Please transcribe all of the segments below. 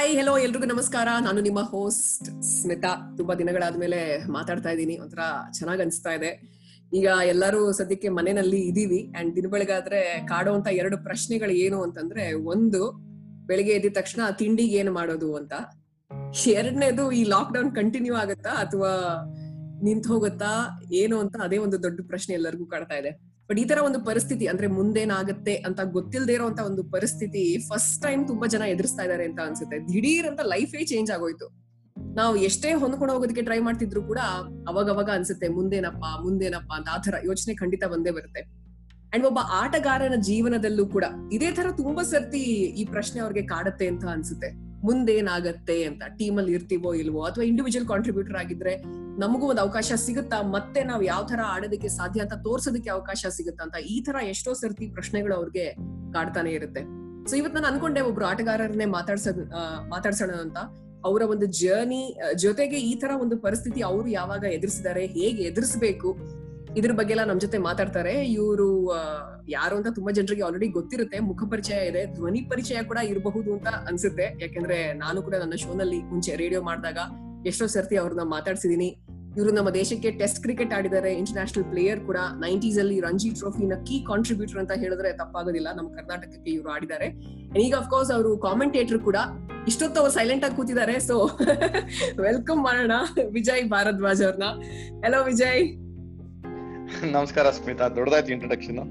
Hi, hello, ಎಲ್ರಿಗೂ ನಮಸ್ಕಾರ. ನಾನು ನಿಮ್ಮ ಹೋಸ್ಟ್ ಸ್ಮಿತಾ. ತುಂಬಾ ದಿನಗಳಾದ್ಮೇಲೆ ಮಾತಾಡ್ತಾ ಇದ್ದೀನಿ, ಒಂಥರ ಚೆನ್ನಾಗಿ ಅನಿಸ್ತಾ ಇದೆ. ಈಗ ಎಲ್ಲರೂ ಸದ್ಯಕ್ಕೆ ಮನೆಯಲ್ಲಿ ಇದೀವಿ. ಅಂಡ್ ದಿನ ಬೆಳಗಾದ್ರೆ ಕಾಡುವಂತ ಎರಡು ಪ್ರಶ್ನೆಗಳು ಏನು ಅಂತಂದ್ರೆ, ಒಂದು, ಬೆಳಿಗ್ಗೆ ಎದ್ದ ತಕ್ಷಣ ತಿಂಡಿಗೆ ಏನು ಮಾಡೋದು ಅಂತ. ಎರಡನೇದು, ಈ ಲಾಕ್ಡೌನ್ ಕಂಟಿನ್ಯೂ ಆಗುತ್ತಾ ಅಥವಾ ನಿಂತು ಹೋಗುತ್ತಾ ಏನು ಅಂತ. ಅದೇ ಒಂದು ದೊಡ್ಡ ಪ್ರಶ್ನೆ ಎಲ್ಲರಿಗೂ ಕಾಡ್ತಾ ಇದೆ. ಬಟ್ ಈ ತರ ಒಂದು ಪರಿಸ್ಥಿತಿ ಅಂದ್ರೆ ಮುಂದೇನಾಗುತ್ತೆ ಅಂತ ಗೊತ್ತಿಲ್ಲದೆ ಇರೋಂತ ಒಂದು ಪರಿಸ್ಥಿತಿ ಫಸ್ಟ್ ಟೈಮ್ ತುಂಬಾ ಜನ ಎದುರಿಸ್ತಾ ಇದಾರೆ ಅಂತ ಅನ್ಸುತ್ತೆ. ದಿಢೀರ್ ಅಂತ ಲೈಫೇ ಚೇಂಜ್ ಆಗೋಯ್ತು. ನಾವು ಎಷ್ಟೇ ಹೊಂದ್ಕೊಂಡು ಹೋಗೋದಕ್ಕೆ ಟ್ರೈ ಮಾಡ್ತಿದ್ರು ಕೂಡ ಅವಾಗ ಅನ್ಸುತ್ತೆ ಮುಂದೇನಪ್ಪ ಅಂತ. ಆ ತರ ಯೋಚನೆ ಖಂಡಿತ ಬಂದೇ ಬರುತ್ತೆ. ಅಂಡ್ ಒಬ್ಬ ಆಟಗಾರನ ಜೀವನದಲ್ಲೂ ಕೂಡ ಇದೇ ತರ ತುಂಬಾ ಸರ್ತಿ ಈ ಪ್ರಶ್ನೆ ಅವ್ರಿಗೆ ಕಾಡುತ್ತೆ ಅಂತ ಅನ್ಸುತ್ತೆ, ಮುಂದೇನಾಗತ್ತೆ ಅಂತ. ಟೀಮಲ್ಲಿ ಇರ್ತೀವೋ ಇಲ್ವೋ, ಅಥವಾ ಇಂಡಿವಿಜುವಲ್ ಕಾಂಟ್ರಿಬ್ಯೂಟರ್ ಆಗಿದ್ರೆ ನಮಗೂ ಒಂದು ಅವಕಾಶ ಸಿಗುತ್ತಾ, ಮತ್ತೆ ನಾವು ಯಾವ ತರ ಆಡೋದಕ್ಕೆ ಸಾಧ್ಯ ಅಂತ ತೋರ್ಸೋದಕ್ಕೆ ಅವಕಾಶ ಸಿಗುತ್ತಾ ಅಂತ. ಈ ತರ ಎಷ್ಟೋ ಸರ್ತಿ ಪ್ರಶ್ನೆಗಳು ಅವ್ರಿಗೆ ಕಾಡ್ತಾನೆ ಇರುತ್ತೆ. ಸೊ ಇವತ್ತು ನಾನು ಅನ್ಕೊಂಡೆ ಒಬ್ರು ಆಟಗಾರರನ್ನೇ ಮಾತಾಡ್ಸೋಣ ಅಂತ. ಅವರ ಒಂದು ಜರ್ನಿ ಜೊತೆಗೆ ಈ ತರ ಒಂದು ಪರಿಸ್ಥಿತಿ ಅವರು ಯಾವಾಗ ಎದುರಿಸಿದ್ದಾರೆ, ಹೇಗೆ ಎದುರಿಸಬೇಕು, ಇದ್ರ ಬಗ್ಗೆ ಎಲ್ಲ ನಮ್ ಜೊತೆ ಮಾತಾಡ್ತಾರೆ. ಇವರು ಯಾರು ಅಂತ ತುಂಬಾ ಜನರಿಗೆ ಆಲ್ರೆಡಿ ಗೊತ್ತಿರುತ್ತೆ, ಮುಖ ಪರಿಚಯ ಇದೆ, ಧ್ವನಿ ಪರಿಚಯ ಕೂಡ ಇರಬಹುದು ಅಂತ ಅನ್ಸುತ್ತೆ. ಯಾಕಂದ್ರೆ ನಾನು ಕೂಡ ನನ್ನ ಶೋನಲ್ಲಿ ಮುಂಚೆ ರೇಡಿಯೋ ಮಾಡಿದಾಗ ಎಷ್ಟೋ ಸರ್ತಿ ಅವ್ರನ್ನ ಮಾತಾಡ್ಸಿದೀನಿ. ಇವರು ನಮ್ಮ ದೇಶಕ್ಕೆ ಟೆಸ್ಟ್ ಕ್ರಿಕೆಟ್ ಆಡಿದ್ದಾರೆ, ಇಂಟರ್ನ್ಯಾಷನಲ್ ಪ್ಲೇಯರ್ ಕೂಡ, 90s ಅಲ್ಲಿ ರಂಜಿ ಟ್ರೋಫಿನ ಕೀ ಕಾಂಟ್ರಿಬ್ಯೂಟರ್ ಅಂತ ಹೇಳಿದ್ರೆ ತಪ್ಪಾಗೋದಿಲ್ಲ. ನಮ್ಮ ಕರ್ನಾಟಕಕ್ಕೆ ಇವರು ಆಡಿದ್ದಾರೆ. ಈಗ ಅಫ್ಕೋರ್ಸ್ ಅವರು ಕಾಮೆಂಟೇಟರ್ ಕೂಡ. ಇಷ್ಟೊತ್ತು ಅವ್ರು ಸೈಲೆಂಟ್ ಆಗಿ ಕೂತಿದ್ದಾರೆ. ಸೊ ವೆಲ್ಕಮ್ ಮಾಡೋಣ ವಿಜಯ್ ಭಾರದ್ವಾಜ್ ಅವ್ರನ್ನ. ಹಲೋ ವಿಜಯ್. ನಮಸ್ಕಾರ ಸ್ಮಿತಾ. ದೊಡ್ಡದಾಯ್ತು ಇಂಟ್ರೊಡಕ್ಷನ್.